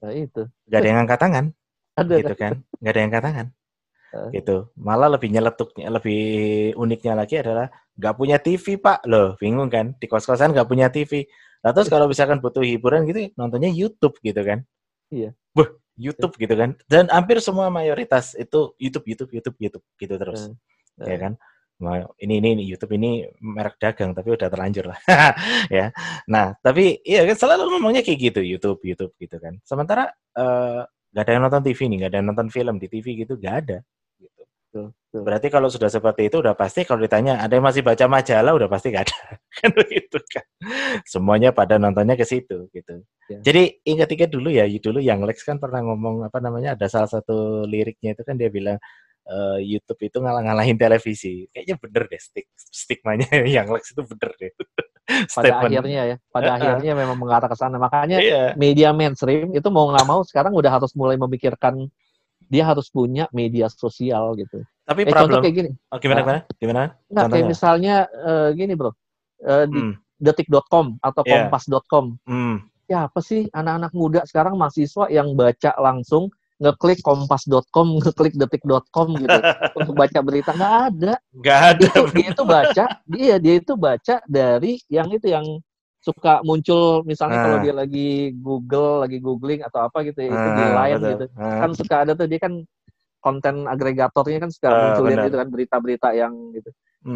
Nah, itu. Gak ada yang angkat tangan. Gitu kan. Gak ada yang angkat tangan. Gitu. Malah lebih nyeletuknya, lebih uniknya lagi adalah, gak punya TV, Pak. Loh, bingung kan? Di kos-kosan gak punya TV. Nah, terus kalau misalkan butuh hiburan gitu, nontonnya YouTube gitu kan. Iya. Wah, YouTube gitu kan. Dan hampir semua mayoritas itu YouTube gitu terus. Ya kan? ini YouTube ini merek dagang tapi udah terlanjur lah. Ya. Nah, tapi iya kan selalu ngomongnya kayak gitu, YouTube gitu kan. Sementara nggak ada yang nonton TV nih, nggak ada yang nonton film di TV gitu, nggak ada. Gitu. Berarti kalau sudah seperti itu udah pasti kalau ditanya ada yang masih baca majalah udah pasti nggak ada. Kan begitu kan. Semuanya pada nontonnya ke situ gitu. Ya. Jadi ingat-ingat dulu ya, dulu yang Lex kan pernah ngomong apa namanya, ada salah satu liriknya itu kan dia bilang YouTube itu ngalah-ngalahin televisi. Kayaknya bener deh stigmanya yang Lex itu bener deh. Pada akhirnya ya, akhirnya memang mengarah ke sana. Makanya media mainstream itu mau nggak mau sekarang udah harus mulai memikirkan dia harus punya media sosial gitu. Tapi problem kayak gini. Oh, gimana? Nah, kayak misalnya gini bro, di Detik.com atau kompas.com. Ya apa sih anak-anak muda sekarang mahasiswa yang baca langsung ngeklik kompas.com, ngeklik detik.com gitu untuk baca berita, nggak ada. Dia itu baca dari yang itu yang suka muncul misalnya kalau dia lagi googling atau apa gitu ya, itu di line gitu kan suka ada tuh, dia kan konten agregatornya kan suka munculin gitu kan berita-berita yang gitu.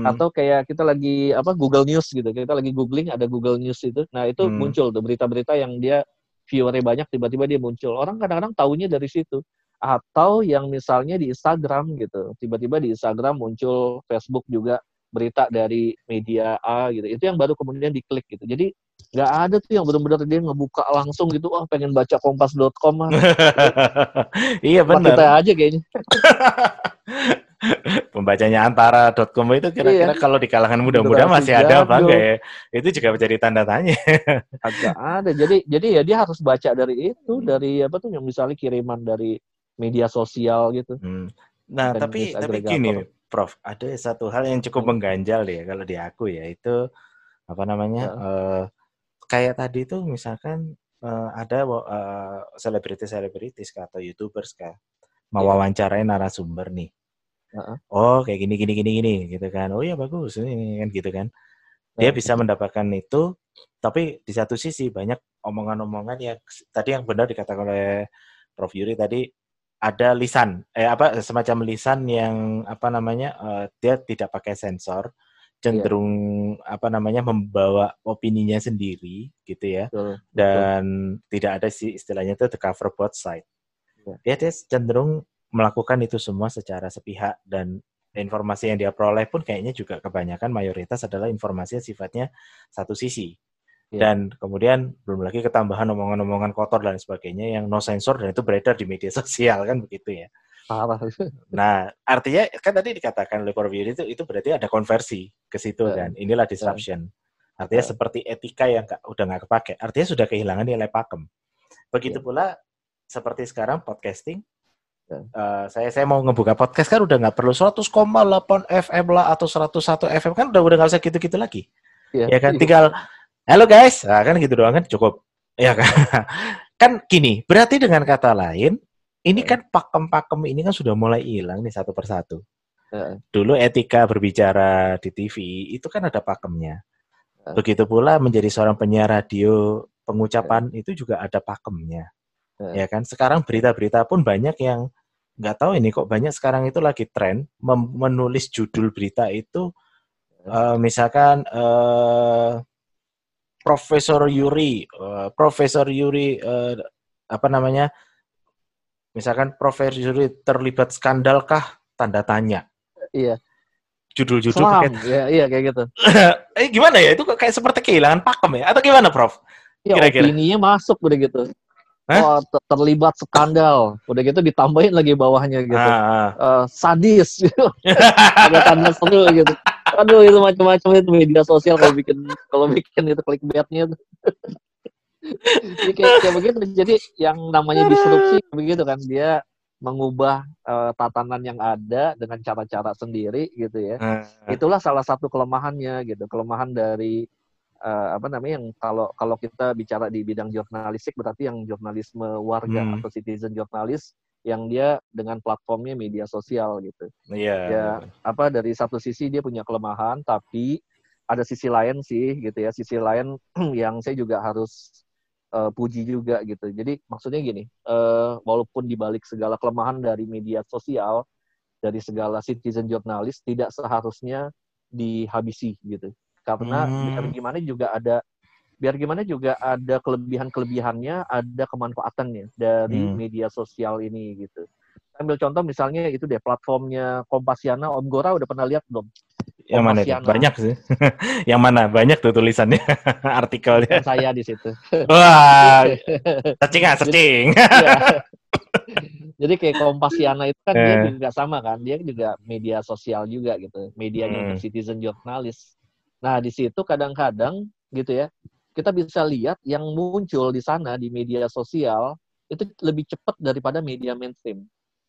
Atau kayak kita lagi apa Google News gitu, kita lagi googling ada Google News itu, nah itu muncul tuh berita-berita yang dia viewernya banyak, tiba-tiba dia muncul. Orang kadang-kadang taunya dari situ. Atau yang misalnya di Instagram gitu. Tiba-tiba di Instagram muncul, Facebook juga berita dari media A gitu. Itu yang baru kemudian diklik gitu. Jadi nggak ada tuh yang benar-benar dia ngebuka langsung gitu, wah pengen baca kompas.com. Iya benar. Kita aja kayaknya. Pembacanya antara.com itu kira-kira kalau di kalangan muda-muda masih ada apa enggak ya? Itu juga menjadi tanda tanya. Agak ada. Jadi ya dia harus baca dari itu, dari apa tuh yang misalnya kiriman dari media sosial gitu. Nah, tapi gini, Prof, ada satu hal yang cukup mengganjal ya kalau di aku ya, itu apa namanya? Kayak tadi itu misalkan ada selebritis atau YouTubers kan mewawancarai narasumber nih. Oh kayak gini gitu kan, oh ya bagus ini kan gitu kan, dia bisa mendapatkan itu. Tapi di satu sisi banyak omongan-omongan yang tadi yang benar dikatakan oleh Prof Yuri tadi, ada lisan semacam lisan yang apa namanya dia tidak pakai sensor, cenderung apa namanya membawa opininya sendiri gitu ya, dan tidak ada sih istilahnya itu the cover both side. Dia cenderung melakukan itu semua secara sepihak, dan informasi yang dia peroleh pun kayaknya juga kebanyakan mayoritas adalah informasi yang sifatnya satu sisi. Dan kemudian belum lagi ketambahan omongan-omongan kotor dan sebagainya yang no sensor dan itu beredar di media sosial kan begitu ya. Nah, artinya kan tadi dikatakan oleh Corbuzier itu berarti ada konversi ke situ kan. Inilah disruption. Artinya seperti etika yang udah nggak kepake. Artinya sudah kehilangan nilai pakem. Begitu pula seperti sekarang podcasting. Saya mau ngebuka podcast kan udah nggak perlu 100,8 FM lah atau 101 FM kan udah nggak usah gitu-gitu lagi. Ya kan tinggal halo guys, nah, kan gitu doang kan cukup. Ya kan. Kan gini, berarti dengan kata lain ini kan pakem-pakem ini kan sudah mulai hilang nih satu persatu. Dulu etika berbicara di TV itu kan ada pakemnya. Begitu pula menjadi seorang penyiar radio, pengucapan itu juga ada pakemnya. Ya kan sekarang berita-berita pun banyak yang nggak tahu ini kok banyak sekarang itu lagi tren menulis judul berita itu misalkan Profesor Yuri apa namanya misalkan Profesor Yuri terlibat skandal kah tanda tanya judul-judul pakai iya kayak gitu. Gimana ya itu kayak seperti kehilangan pakem ya atau gimana Prof? Kira-kira opininya masuk udah gitu. Oh, terlibat skandal. Udah gitu ditambahin lagi bawahnya gitu. Sadis. Ada tanda seru gitu. Aduh, itu macam-macam itu media sosial kalau bikin itu clickbait-nya itu. Jadi kayak begitu. Jadi yang namanya disrupsi begitu kan, dia mengubah tatanan yang ada dengan cara-cara sendiri gitu ya. Itulah salah satu kelemahannya gitu. Kelemahan dari apa namanya yang kalau kita bicara di bidang jurnalistik berarti yang jurnalisme warga atau citizen jurnalis yang dia dengan platformnya media sosial gitu. Ya apa dari satu sisi dia punya kelemahan tapi ada sisi lain sih gitu ya, sisi lain yang saya juga harus puji juga gitu. Jadi maksudnya gini, walaupun dibalik segala kelemahan dari media sosial dari segala citizen jurnalis tidak seharusnya dihabisi gitu. Karena biar gimana juga ada kelebihan-kelebihannya, ada kemanfaatannya dari media sosial ini gitu. Ambil contoh misalnya itu deh platformnya Kompasiana. Om Gora udah pernah lihat belum? Yang mana itu? Banyak sih. Yang mana? Banyak tuh tulisannya, artikelnya. Dan saya di situ. Wah. searching. Jadi kayak Kompasiana itu kan dia juga sama kan, dia juga media sosial juga gitu. Medianya untuk citizen jurnalis. Nah, di situ kadang-kadang gitu ya, kita bisa lihat yang muncul di sana di media sosial itu lebih cepat daripada media mainstream.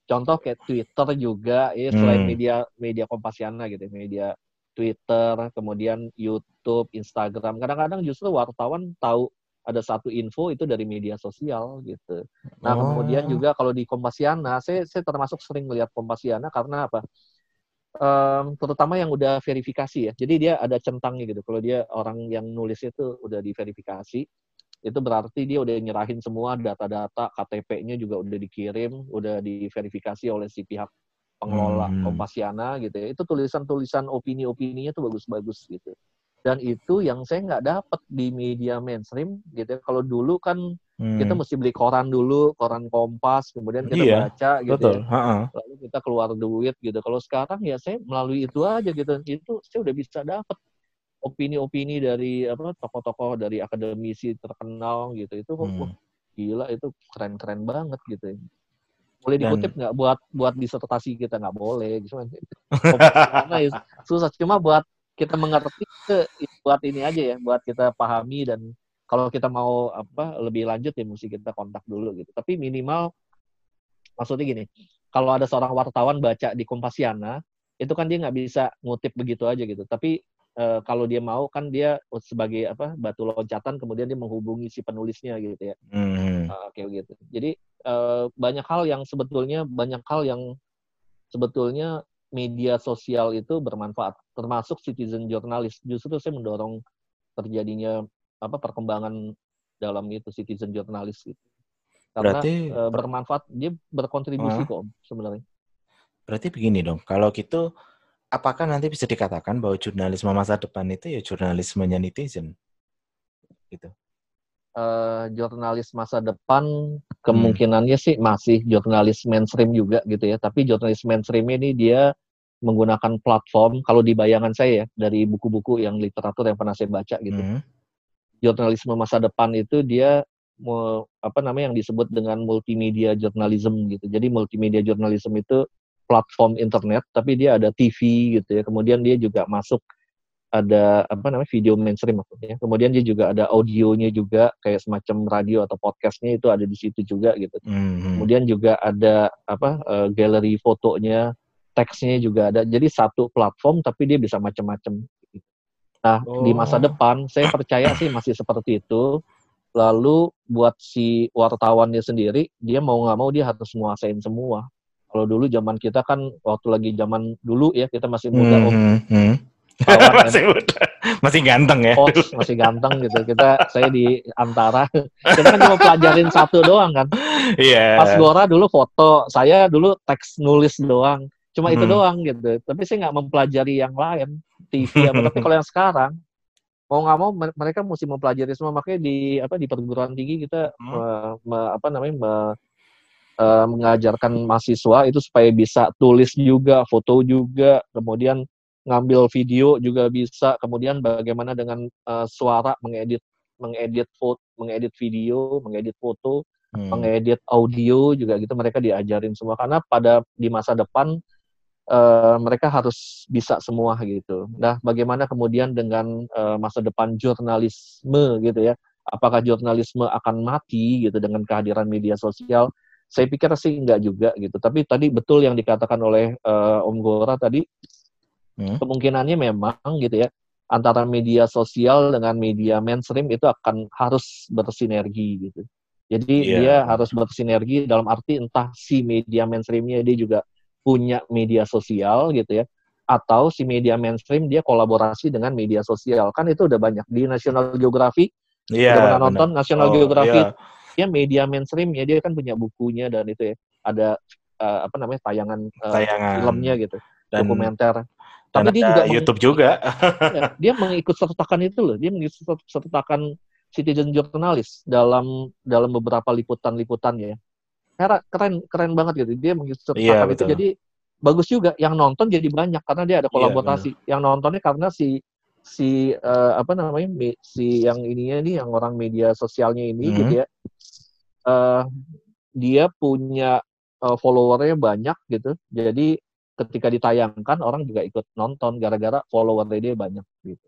Contoh kayak Twitter juga, ya selain media Kompasiana gitu, media Twitter, kemudian YouTube, Instagram. Kadang-kadang justru wartawan tahu ada satu info itu dari media sosial gitu. Nah kemudian juga kalau di Kompasiana, saya termasuk sering melihat Kompasiana karena apa? Terutama yang udah verifikasi ya. Jadi dia ada centangnya gitu. Kalau dia orang yang nulis itu udah diverifikasi, itu berarti dia udah nyerahin semua data-data, KTP-nya juga udah dikirim, udah diverifikasi oleh si pihak pengelola Kompasiana gitu ya. Itu tulisan-tulisan opini-opininya tuh bagus-bagus gitu. Dan itu yang saya nggak dapat di media mainstream gitu ya. Kalau dulu kan kita mesti beli koran dulu, koran Kompas, kemudian kita baca gitu. Betul. Ya. Lalu kita keluar duit gitu. Kalau sekarang ya saya melalui itu aja gitu. Itu saya udah bisa dapat opini-opini dari apa tokoh-tokoh, dari akademisi terkenal gitu. Itu gila, itu keren-keren banget gitu. Boleh dikutip nggak buat disertasi kita? Nggak boleh gitu. Susah, cuma buat kita mengerti, buat ini aja ya, buat kita pahami. Dan kalau kita mau apa lebih lanjut ya mesti kita kontak dulu gitu. Tapi minimal maksudnya gini, kalau ada seorang wartawan baca di Kompasiana itu kan dia nggak bisa ngutip begitu aja gitu. Tapi kalau dia mau kan dia sebagai apa batu loncatan, kemudian dia menghubungi si penulisnya gitu ya, kayak gitu. Jadi banyak hal yang sebetulnya media sosial itu bermanfaat, termasuk citizen jurnalis. Justru saya mendorong terjadinya perkembangan dalam itu citizen jurnalis gitu. Karena berarti, bermanfaat, dia berkontribusi kok sebenarnya. Berarti begini dong, kalau gitu apakah nanti bisa dikatakan bahwa jurnalisme masa depan itu ya jurnalismenya netizen? Gitu. Jurnalis masa depan kemungkinannya sih masih jurnalis mainstream juga gitu ya. Tapi jurnalis mainstream ini dia menggunakan platform, kalau di bayangan saya ya, dari buku-buku yang literatur yang pernah saya baca gitu. Jurnalisme masa depan itu dia yang disebut dengan multimedia journalism gitu. Jadi multimedia journalism itu platform internet, tapi dia ada TV gitu ya. Kemudian dia juga masuk ada video mainstream maksudnya. Kemudian dia juga ada audionya juga, kayak semacam radio atau podcastnya itu ada di situ juga gitu. Kemudian juga ada galeri fotonya, teksnya juga ada. Jadi satu platform tapi dia bisa macam-macam. Nah di masa depan saya percaya sih masih seperti itu. Lalu buat si wartawannya sendiri, dia mau nggak mau dia harus nguasain semua. Kalau dulu zaman kita kan, waktu lagi zaman dulu ya, kita masih muda, masih ganteng ya. Coach, masih ganteng gitu. Saya di Antara, kita kan cuma pelajarin satu doang kan. Iya. Yeah. Mas Gora dulu foto, saya dulu teks nulis doang, cuma itu doang gitu. Tapi saya nggak mempelajari yang lain, TV apa. Tapi kalau yang sekarang, mau nggak mau mereka mesti mempelajari semua. Makanya di perguruan tinggi kita mengajarkan mahasiswa itu supaya bisa tulis juga, foto juga, kemudian ngambil video juga bisa, kemudian bagaimana dengan suara, mengedit video, mengedit foto, mengedit audio juga gitu. Mereka diajarin semua karena di masa depan mereka harus bisa semua gitu. Nah, bagaimana kemudian dengan masa depan jurnalisme gitu ya? Apakah jurnalisme akan mati gitu dengan kehadiran media sosial? Saya pikir sih enggak juga gitu. Tapi tadi betul yang dikatakan oleh Om Gora tadi, kemungkinannya memang gitu ya, antara media sosial dengan media mainstream itu akan harus bersinergi gitu. Jadi dia harus bersinergi dalam arti entah si media mainstreamnya dia juga punya media sosial gitu ya, atau si media mainstream dia kolaborasi dengan media sosial. Kan itu udah banyak di National Geographic. Udah pernah nonton National Geographic? Dia media mainstream ya, dia kan punya bukunya dan itu ya, ada tayangan filmnya gitu, dan dokumenter. Dan tapi dia juga YouTube juga. Dia mengikutsertakan itu loh, dia mengikutsertakan citizen jurnalis dalam beberapa liputannya. Keren banget gitu, dia mengikutsertakan itu. Jadi bagus juga, yang nonton jadi banyak karena dia ada kolaborasi. Yang nontonnya karena si yang ininya nih, yang orang media sosialnya ini gitu ya. Dia punya followernya banyak gitu, jadi ketika ditayangkan orang juga ikut nonton gara-gara followernya dia banyak gitu.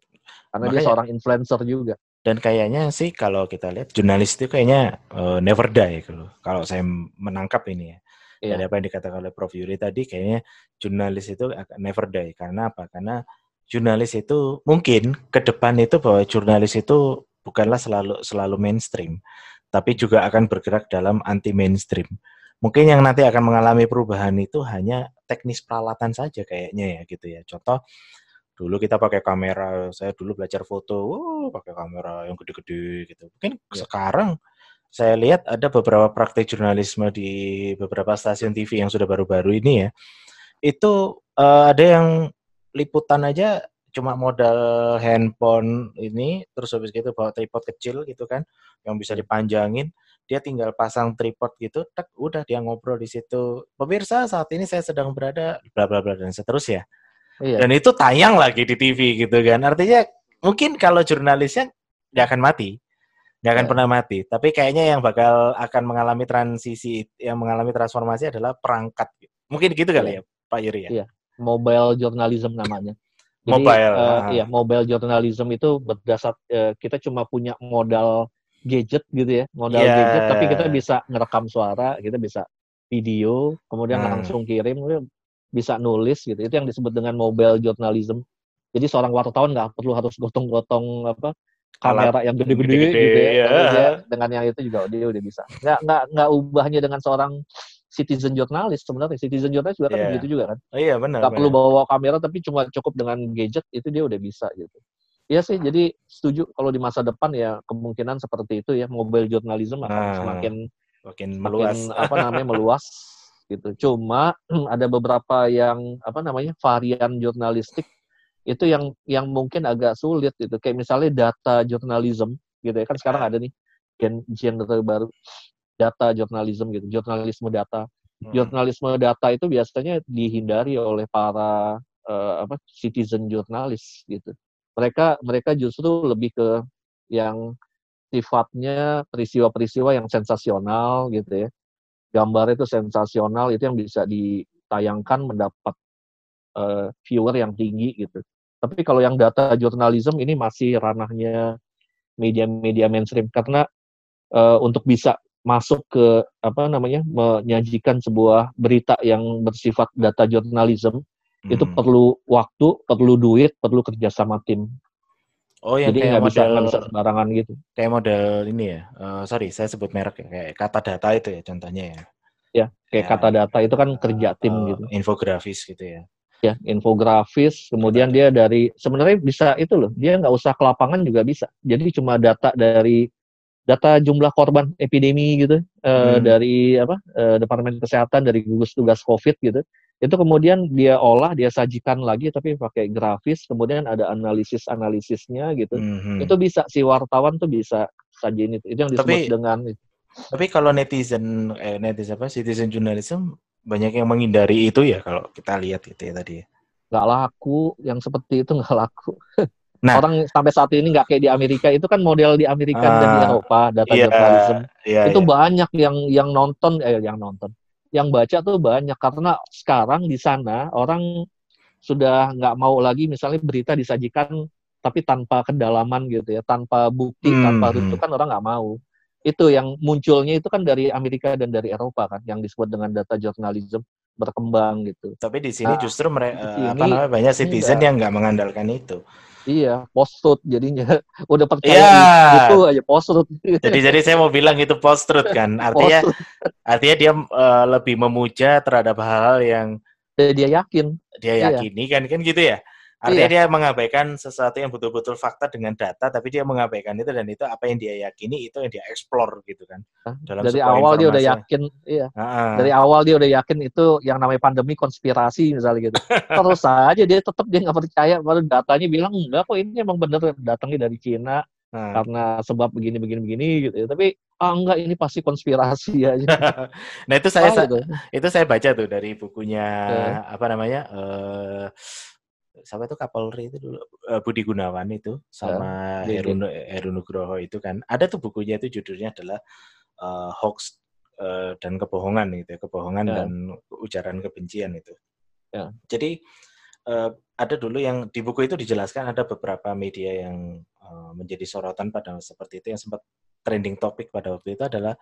Karena dia seorang influencer juga. Dan kayaknya sih kalau kita lihat jurnalis itu kayaknya never die kalau saya menangkap ini ya. Dari apa yang dikatakan oleh Prof Yuri tadi, kayaknya jurnalis itu never die. Karena apa? Karena jurnalis itu mungkin ke depan itu bahwa jurnalis itu bukanlah selalu mainstream, tapi juga akan bergerak dalam anti mainstream. Mungkin yang nanti akan mengalami perubahan itu hanya teknis peralatan saja kayaknya ya gitu ya. Contoh, dulu kita pakai kamera, saya dulu belajar foto, pakai kamera yang gede-gede gitu. Mungkin sekarang saya lihat ada beberapa praktik jurnalisme di beberapa stasiun TV yang sudah baru-baru ini ya. Itu ada yang liputan aja cuma modal handphone ini, terus habis gitu bawa tripod kecil gitu kan, yang bisa dipanjangin. Dia tinggal pasang tripod gitu, udah dia ngobrol di situ. Pemirsa, saat ini saya sedang berada bla bla bla dan seterusnya. Iya. Dan itu tayang lagi di TV gitu kan. Artinya mungkin kalau jurnalisnya nggak akan mati, nggak akan pernah mati. Tapi kayaknya yang akan mengalami transisi, yang mengalami transformasi adalah perangkat. Mungkin gitu kali ya, Pak Yuri ya. Iya, mobile journalism namanya. Jadi, mobile journalism itu berdasar kita cuma punya modal gadget gitu ya, gadget, tapi kita bisa ngerekam suara, kita bisa video, kemudian langsung kirim, bisa nulis gitu. Itu yang disebut dengan mobile journalism. Jadi seorang wartawan nggak perlu harus gotong-gotong kamera yang gede-gede gitu ya. Dia, dengan yang itu juga dia udah bisa. Nggak ubahnya dengan seorang citizen jurnalis sebenarnya. Citizen jurnalis juga kan begitu juga kan. Oh, iya benar. Nggak perlu bawa kamera, tapi cuma cukup dengan gadget itu dia udah bisa gitu. Iya sih, jadi setuju kalau di masa depan ya kemungkinan seperti itu ya, mobile journalism akan semakin meluas, meluas gitu. Cuma ada beberapa yang varian jurnalistik itu yang mungkin agak sulit gitu. Kayak misalnya data journalism gitu ya, kan sekarang ada nih genre baru data journalism gitu, jurnalisme data. Jurnalisme data itu biasanya dihindari oleh para citizen jurnalis gitu. Mereka justru lebih ke yang sifatnya peristiwa-peristiwa yang sensasional gitu ya. Gambarnya itu sensasional, itu yang bisa ditayangkan mendapat viewer yang tinggi gitu. Tapi kalau yang data jurnalism ini masih ranahnya media-media mainstream, karena untuk bisa masuk ke menyajikan sebuah berita yang bersifat data jurnalism, itu perlu waktu, perlu duit, perlu kerja sama tim. Oh, yang jadi nggak bisa sembarangan gitu. Kayak model ini ya, sorry saya sebut merek ya, kayak Kata Data itu ya contohnya ya. Ya, kayak Kata Data itu kan kerja tim gitu. Infografis gitu ya. Ya, infografis, kemudian dia dari, sebenarnya bisa itu loh, dia nggak usah ke lapangan juga bisa. Jadi cuma data dari, data jumlah korban epidemi gitu, dari Departemen Kesehatan, dari gugus tugas COVID gitu. Itu kemudian dia olah, dia sajikan lagi tapi pakai grafis, kemudian ada analisisnya gitu. Itu bisa si wartawan tuh bisa sajiin itu yang disebut dengan itu. Tapi kalau citizen journalism banyak yang menghindari itu ya, kalau kita lihat gitu ya tadi. Nggak laku, yang seperti itu nggak laku. Nah, orang sampai saat ini nggak kayak di Amerika, itu kan model di Amerika dan di Eropa data journalism. Itu banyak yang nonton, yang baca tuh banyak, karena sekarang di sana orang sudah nggak mau lagi misalnya berita disajikan tapi tanpa kedalaman gitu ya, tanpa bukti, tanpa rujukan, orang nggak mau. Itu yang munculnya itu kan dari Amerika dan dari Eropa kan, yang disebut dengan data jurnalism berkembang gitu. Tapi di sini justru banyak citizen yang nggak mengandalkan itu. Iya, post-truth jadinya. Udah percaya gitu aja, post-truth. Jadi saya mau bilang itu post-truth kan. Artinya dia lebih memuja terhadap hal-hal yang dia yakini kan gitu ya. Artinya dia mengabaikan sesuatu yang betul-betul fakta dengan data, tapi dia mengabaikan itu, dan itu apa yang dia yakini itu yang dia explore gitu kan. Dalam dari awal informasi. Dia udah yakin, iya. Dari awal dia udah yakin itu yang namanya pandemi konspirasi misalnya gitu. Terus aja dia tetap dia nggak percaya, baru datanya bilang enggak kok ini emang bener datangnya dari Cina. Karena sebab begini-begini gitu, tapi enggak ini pasti konspirasi aja. Nah itu saya baca tuh dari bukunya apa namanya siapa itu Kapolri itu dulu Budi Gunawan itu sama Heru Nugroho itu kan ada tuh bukunya itu judulnya adalah hoax dan kebohongan gitu ya, kebohongan dan ujaran kebencian itu. Jadi ada dulu yang di buku itu dijelaskan ada beberapa media yang menjadi sorotan pada seperti itu yang sempat trending topik pada waktu itu adalah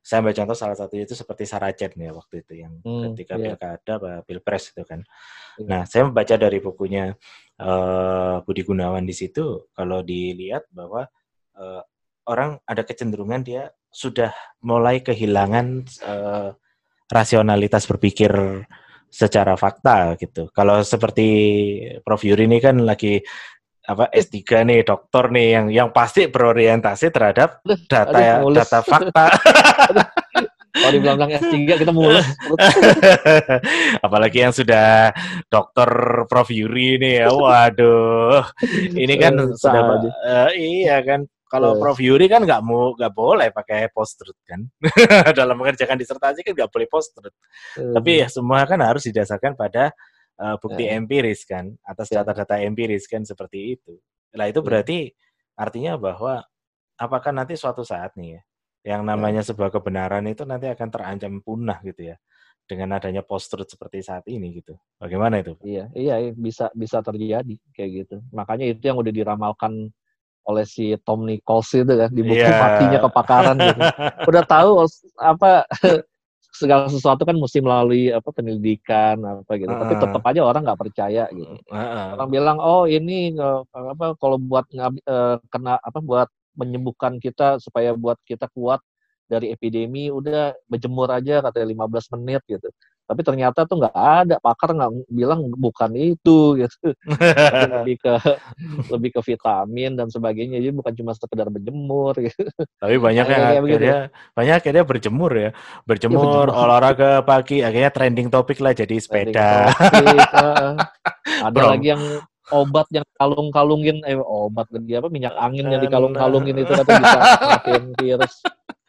saya ambil contoh salah satunya itu seperti Saracen ya waktu itu yang ketika pilkada pilpres itu kan. Nah saya membaca dari bukunya Budi Gunawan di situ kalau dilihat bahwa orang ada kecenderungan dia sudah mulai kehilangan rasionalitas berpikir secara fakta gitu. Kalau seperti Prof Yuri ini kan lagi apa S3 nih, doktor nih yang pasti berorientasi terhadap data fakta. Kalau dibilang S3 kita mulus. Apalagi yang sudah doktor Prof Yuri ini ya. Waduh. Ini kan sudah iya kan. Kalau Prof Yuri kan nggak boleh pakai post-truth kan. Dalam mengerjakan disertasi kan nggak boleh post-truth. Tapi ya, semua kan harus didasarkan pada bukti empiris kan, atas data-data empiris kan seperti itu. Nah itu berarti artinya bahwa apakah nanti suatu saat nih ya, yang namanya sebuah kebenaran itu nanti akan terancam punah gitu ya, dengan adanya post-truth seperti saat ini gitu. Bagaimana itu? Iya bisa terjadi kayak gitu. Makanya itu yang udah diramalkan oleh si Tom Nichols itu kan di buku Matinya Kepakaran gitu. Udah tahu apa segala sesuatu kan mesti melalui apa penelitian apa gitu, tapi tetap aja orang nggak percaya gitu. Orang bilang oh ini apa kalau buat kena apa buat menyembuhkan kita supaya buat kita kuat dari epidemi udah berjemur aja katanya 15 menit gitu. Tapi ternyata tuh nggak ada, pakar nggak bilang bukan itu gitu. lebih ke vitamin dan sebagainya, jadi bukan cuma sekedar berjemur gitu. Tapi banyak akhirnya berjemur, olahraga pagi, akhirnya trending topik lah jadi sepeda. Ada lagi yang obat yang kalung-kalungin, obat lagi apa minyak angin yang dikalung-kalungin itu kata bisa matiin virus.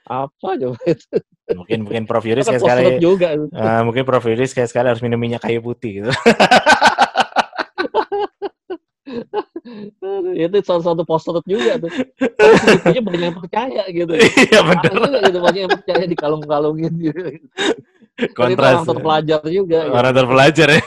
Apa coba itu? Mungkin Prof Yuri kayak sekali juga. Mungkin Prof Yuri kayak sekali harus minum minyak kayu putih gitu. Itu salah satu poster juga tuh. Tapi banyak yang percaya gitu. Iya benar. Gitu banyak yang percaya dikalung-kalungin gitu. Kontras. Orang terpelajar juga. Orang terpelajar ya.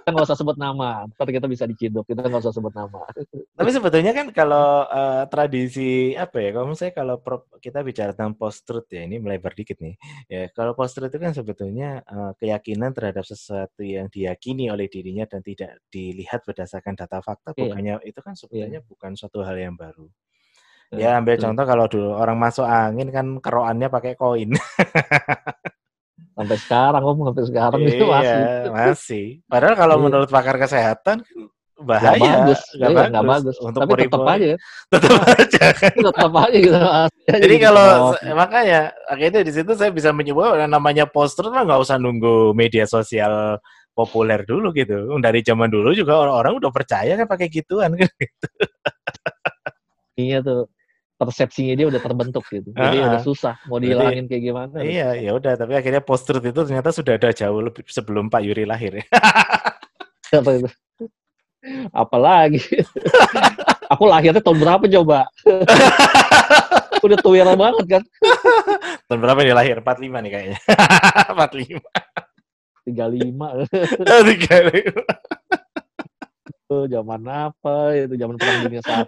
Kita nggak usah sebut nama, ntar kita bisa diciduk, kita nggak usah sebut nama. Tapi sebetulnya kan kalau tradisi apa ya, kalau kita bicara tentang post-truth ya, ini melebar dikit nih. Ya, kalau post-truth itu kan sebetulnya keyakinan terhadap sesuatu yang diyakini oleh dirinya dan tidak dilihat berdasarkan data fakta, bukannya itu kan sebetulnya bukan suatu hal yang baru. Ya ambil contoh kalau dulu orang masuk angin kan keroannya pakai koin. Sampai sekarang itu masih. Padahal kalau menurut pakar kesehatan bahaya, nggak bagus. Untuk tapi tetap aja gitu. Jadi kalau makanya akhirnya di situ saya bisa menyebut namanya post-truth mah nggak usah nunggu media sosial populer dulu gitu. Dari zaman dulu juga orang-orang udah percaya kan pakai gituan kan gitu. Iya tuh. Persepsinya dia udah terbentuk gitu, jadi udah susah mau dihilangin kayak gimana. Iya, ya udah. Tapi akhirnya post-truth itu ternyata sudah ada jauh lebih sebelum Pak Yuri lahir. Ya. Apalagi, aku lahirnya tahun berapa coba? Udah tua banget kan? Tahun berapa dia lahir? 45 nih kayaknya. 45. 35. Zaman apa? Itu zaman Perang Dunia I.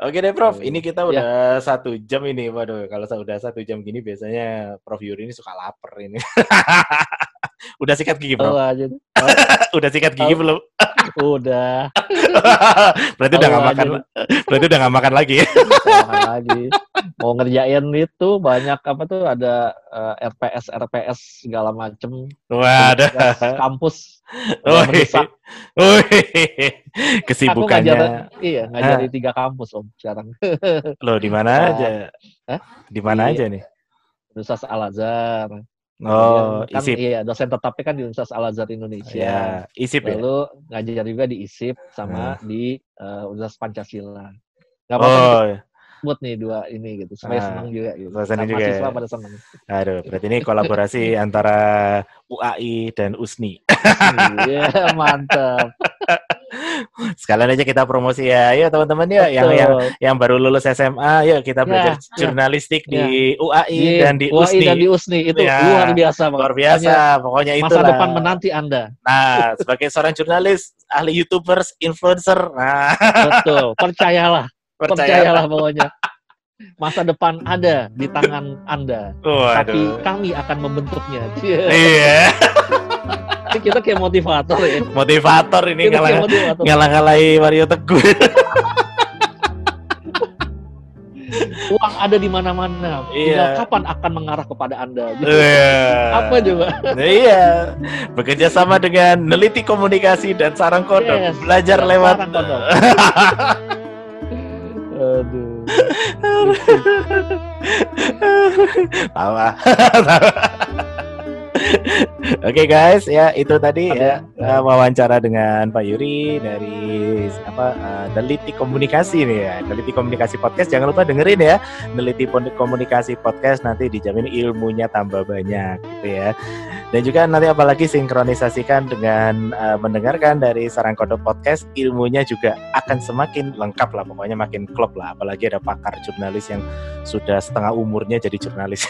Oke deh Prof, ini kita udah 1 jam ini. Waduh, kalau udah 1 jam gini biasanya Prof Yuri ini suka lapar ini. Udah sikat gigi Prof? Udah sikat gigi belum? Udah. Berarti udah nggak makan lagi. mau ngerjain itu banyak apa tuh ada RPS segala macem. Wah, ada kampus. Kesibukannya. Ngajar di 3 kampus Om sekarang. Loh, di mana aja? Di mana aja nih? Universitas Al-Azhar. Oh, kan, ISIP. Iya, dosen tetapnya kan di Universitas Al-Azhar Indonesia. Ya, ISIP. Lalu ngajar juga di ISIP sama di Universitas Pancasila. Gak apa-apa. Buat nih 2 ini gitu, saya senang juga gitu. Sama juga siswa pada senang. Aduh, berarti ini kolaborasi antara UAI dan USNI. Iya, mantap. Sekalian aja kita promosi ya. Ayo teman-teman ya, yang baru lulus SMA, yuk kita belajar jurnalistik di UAI dan di USNI. UAI dan di USNI itu luar biasa. Luar biasa, pokoknya itulah. Masa depan menanti Anda. Nah, sebagai seorang jurnalis, ahli YouTubers, influencer. Nah. Betul, percayalah pokoknya. Masa depan ada di tangan Anda. Tapi kami akan membentuknya. Iya. Kita kayak motivator ya. Motivator ini ngalah-ngalahi Mario Teguh. Uang ada di mana-mana. Tinggal kapan akan mengarah kepada Anda. Gitu. Apa coba? Bekerja sama dengan Neliti Komunikasi dan Sarang Kodok. Belajar lewat Sarang Kodok. Aduh. Tawa. Oke guys, ya itu tadi wawancara dengan Pak Yuri dari Neliti Komunikasi nih ya. Neliti Komunikasi Podcast, jangan lupa dengerin ya. Neliti Komunikasi Podcast, nanti dijamin ilmunya tambah banyak gitu ya. Dan juga nanti apalagi sinkronisasikan dengan mendengarkan dari Sarang Kodok Podcast, ilmunya juga akan semakin lengkap lah, pokoknya makin klop lah. Apalagi ada pakar jurnalis yang sudah setengah umurnya jadi jurnalis.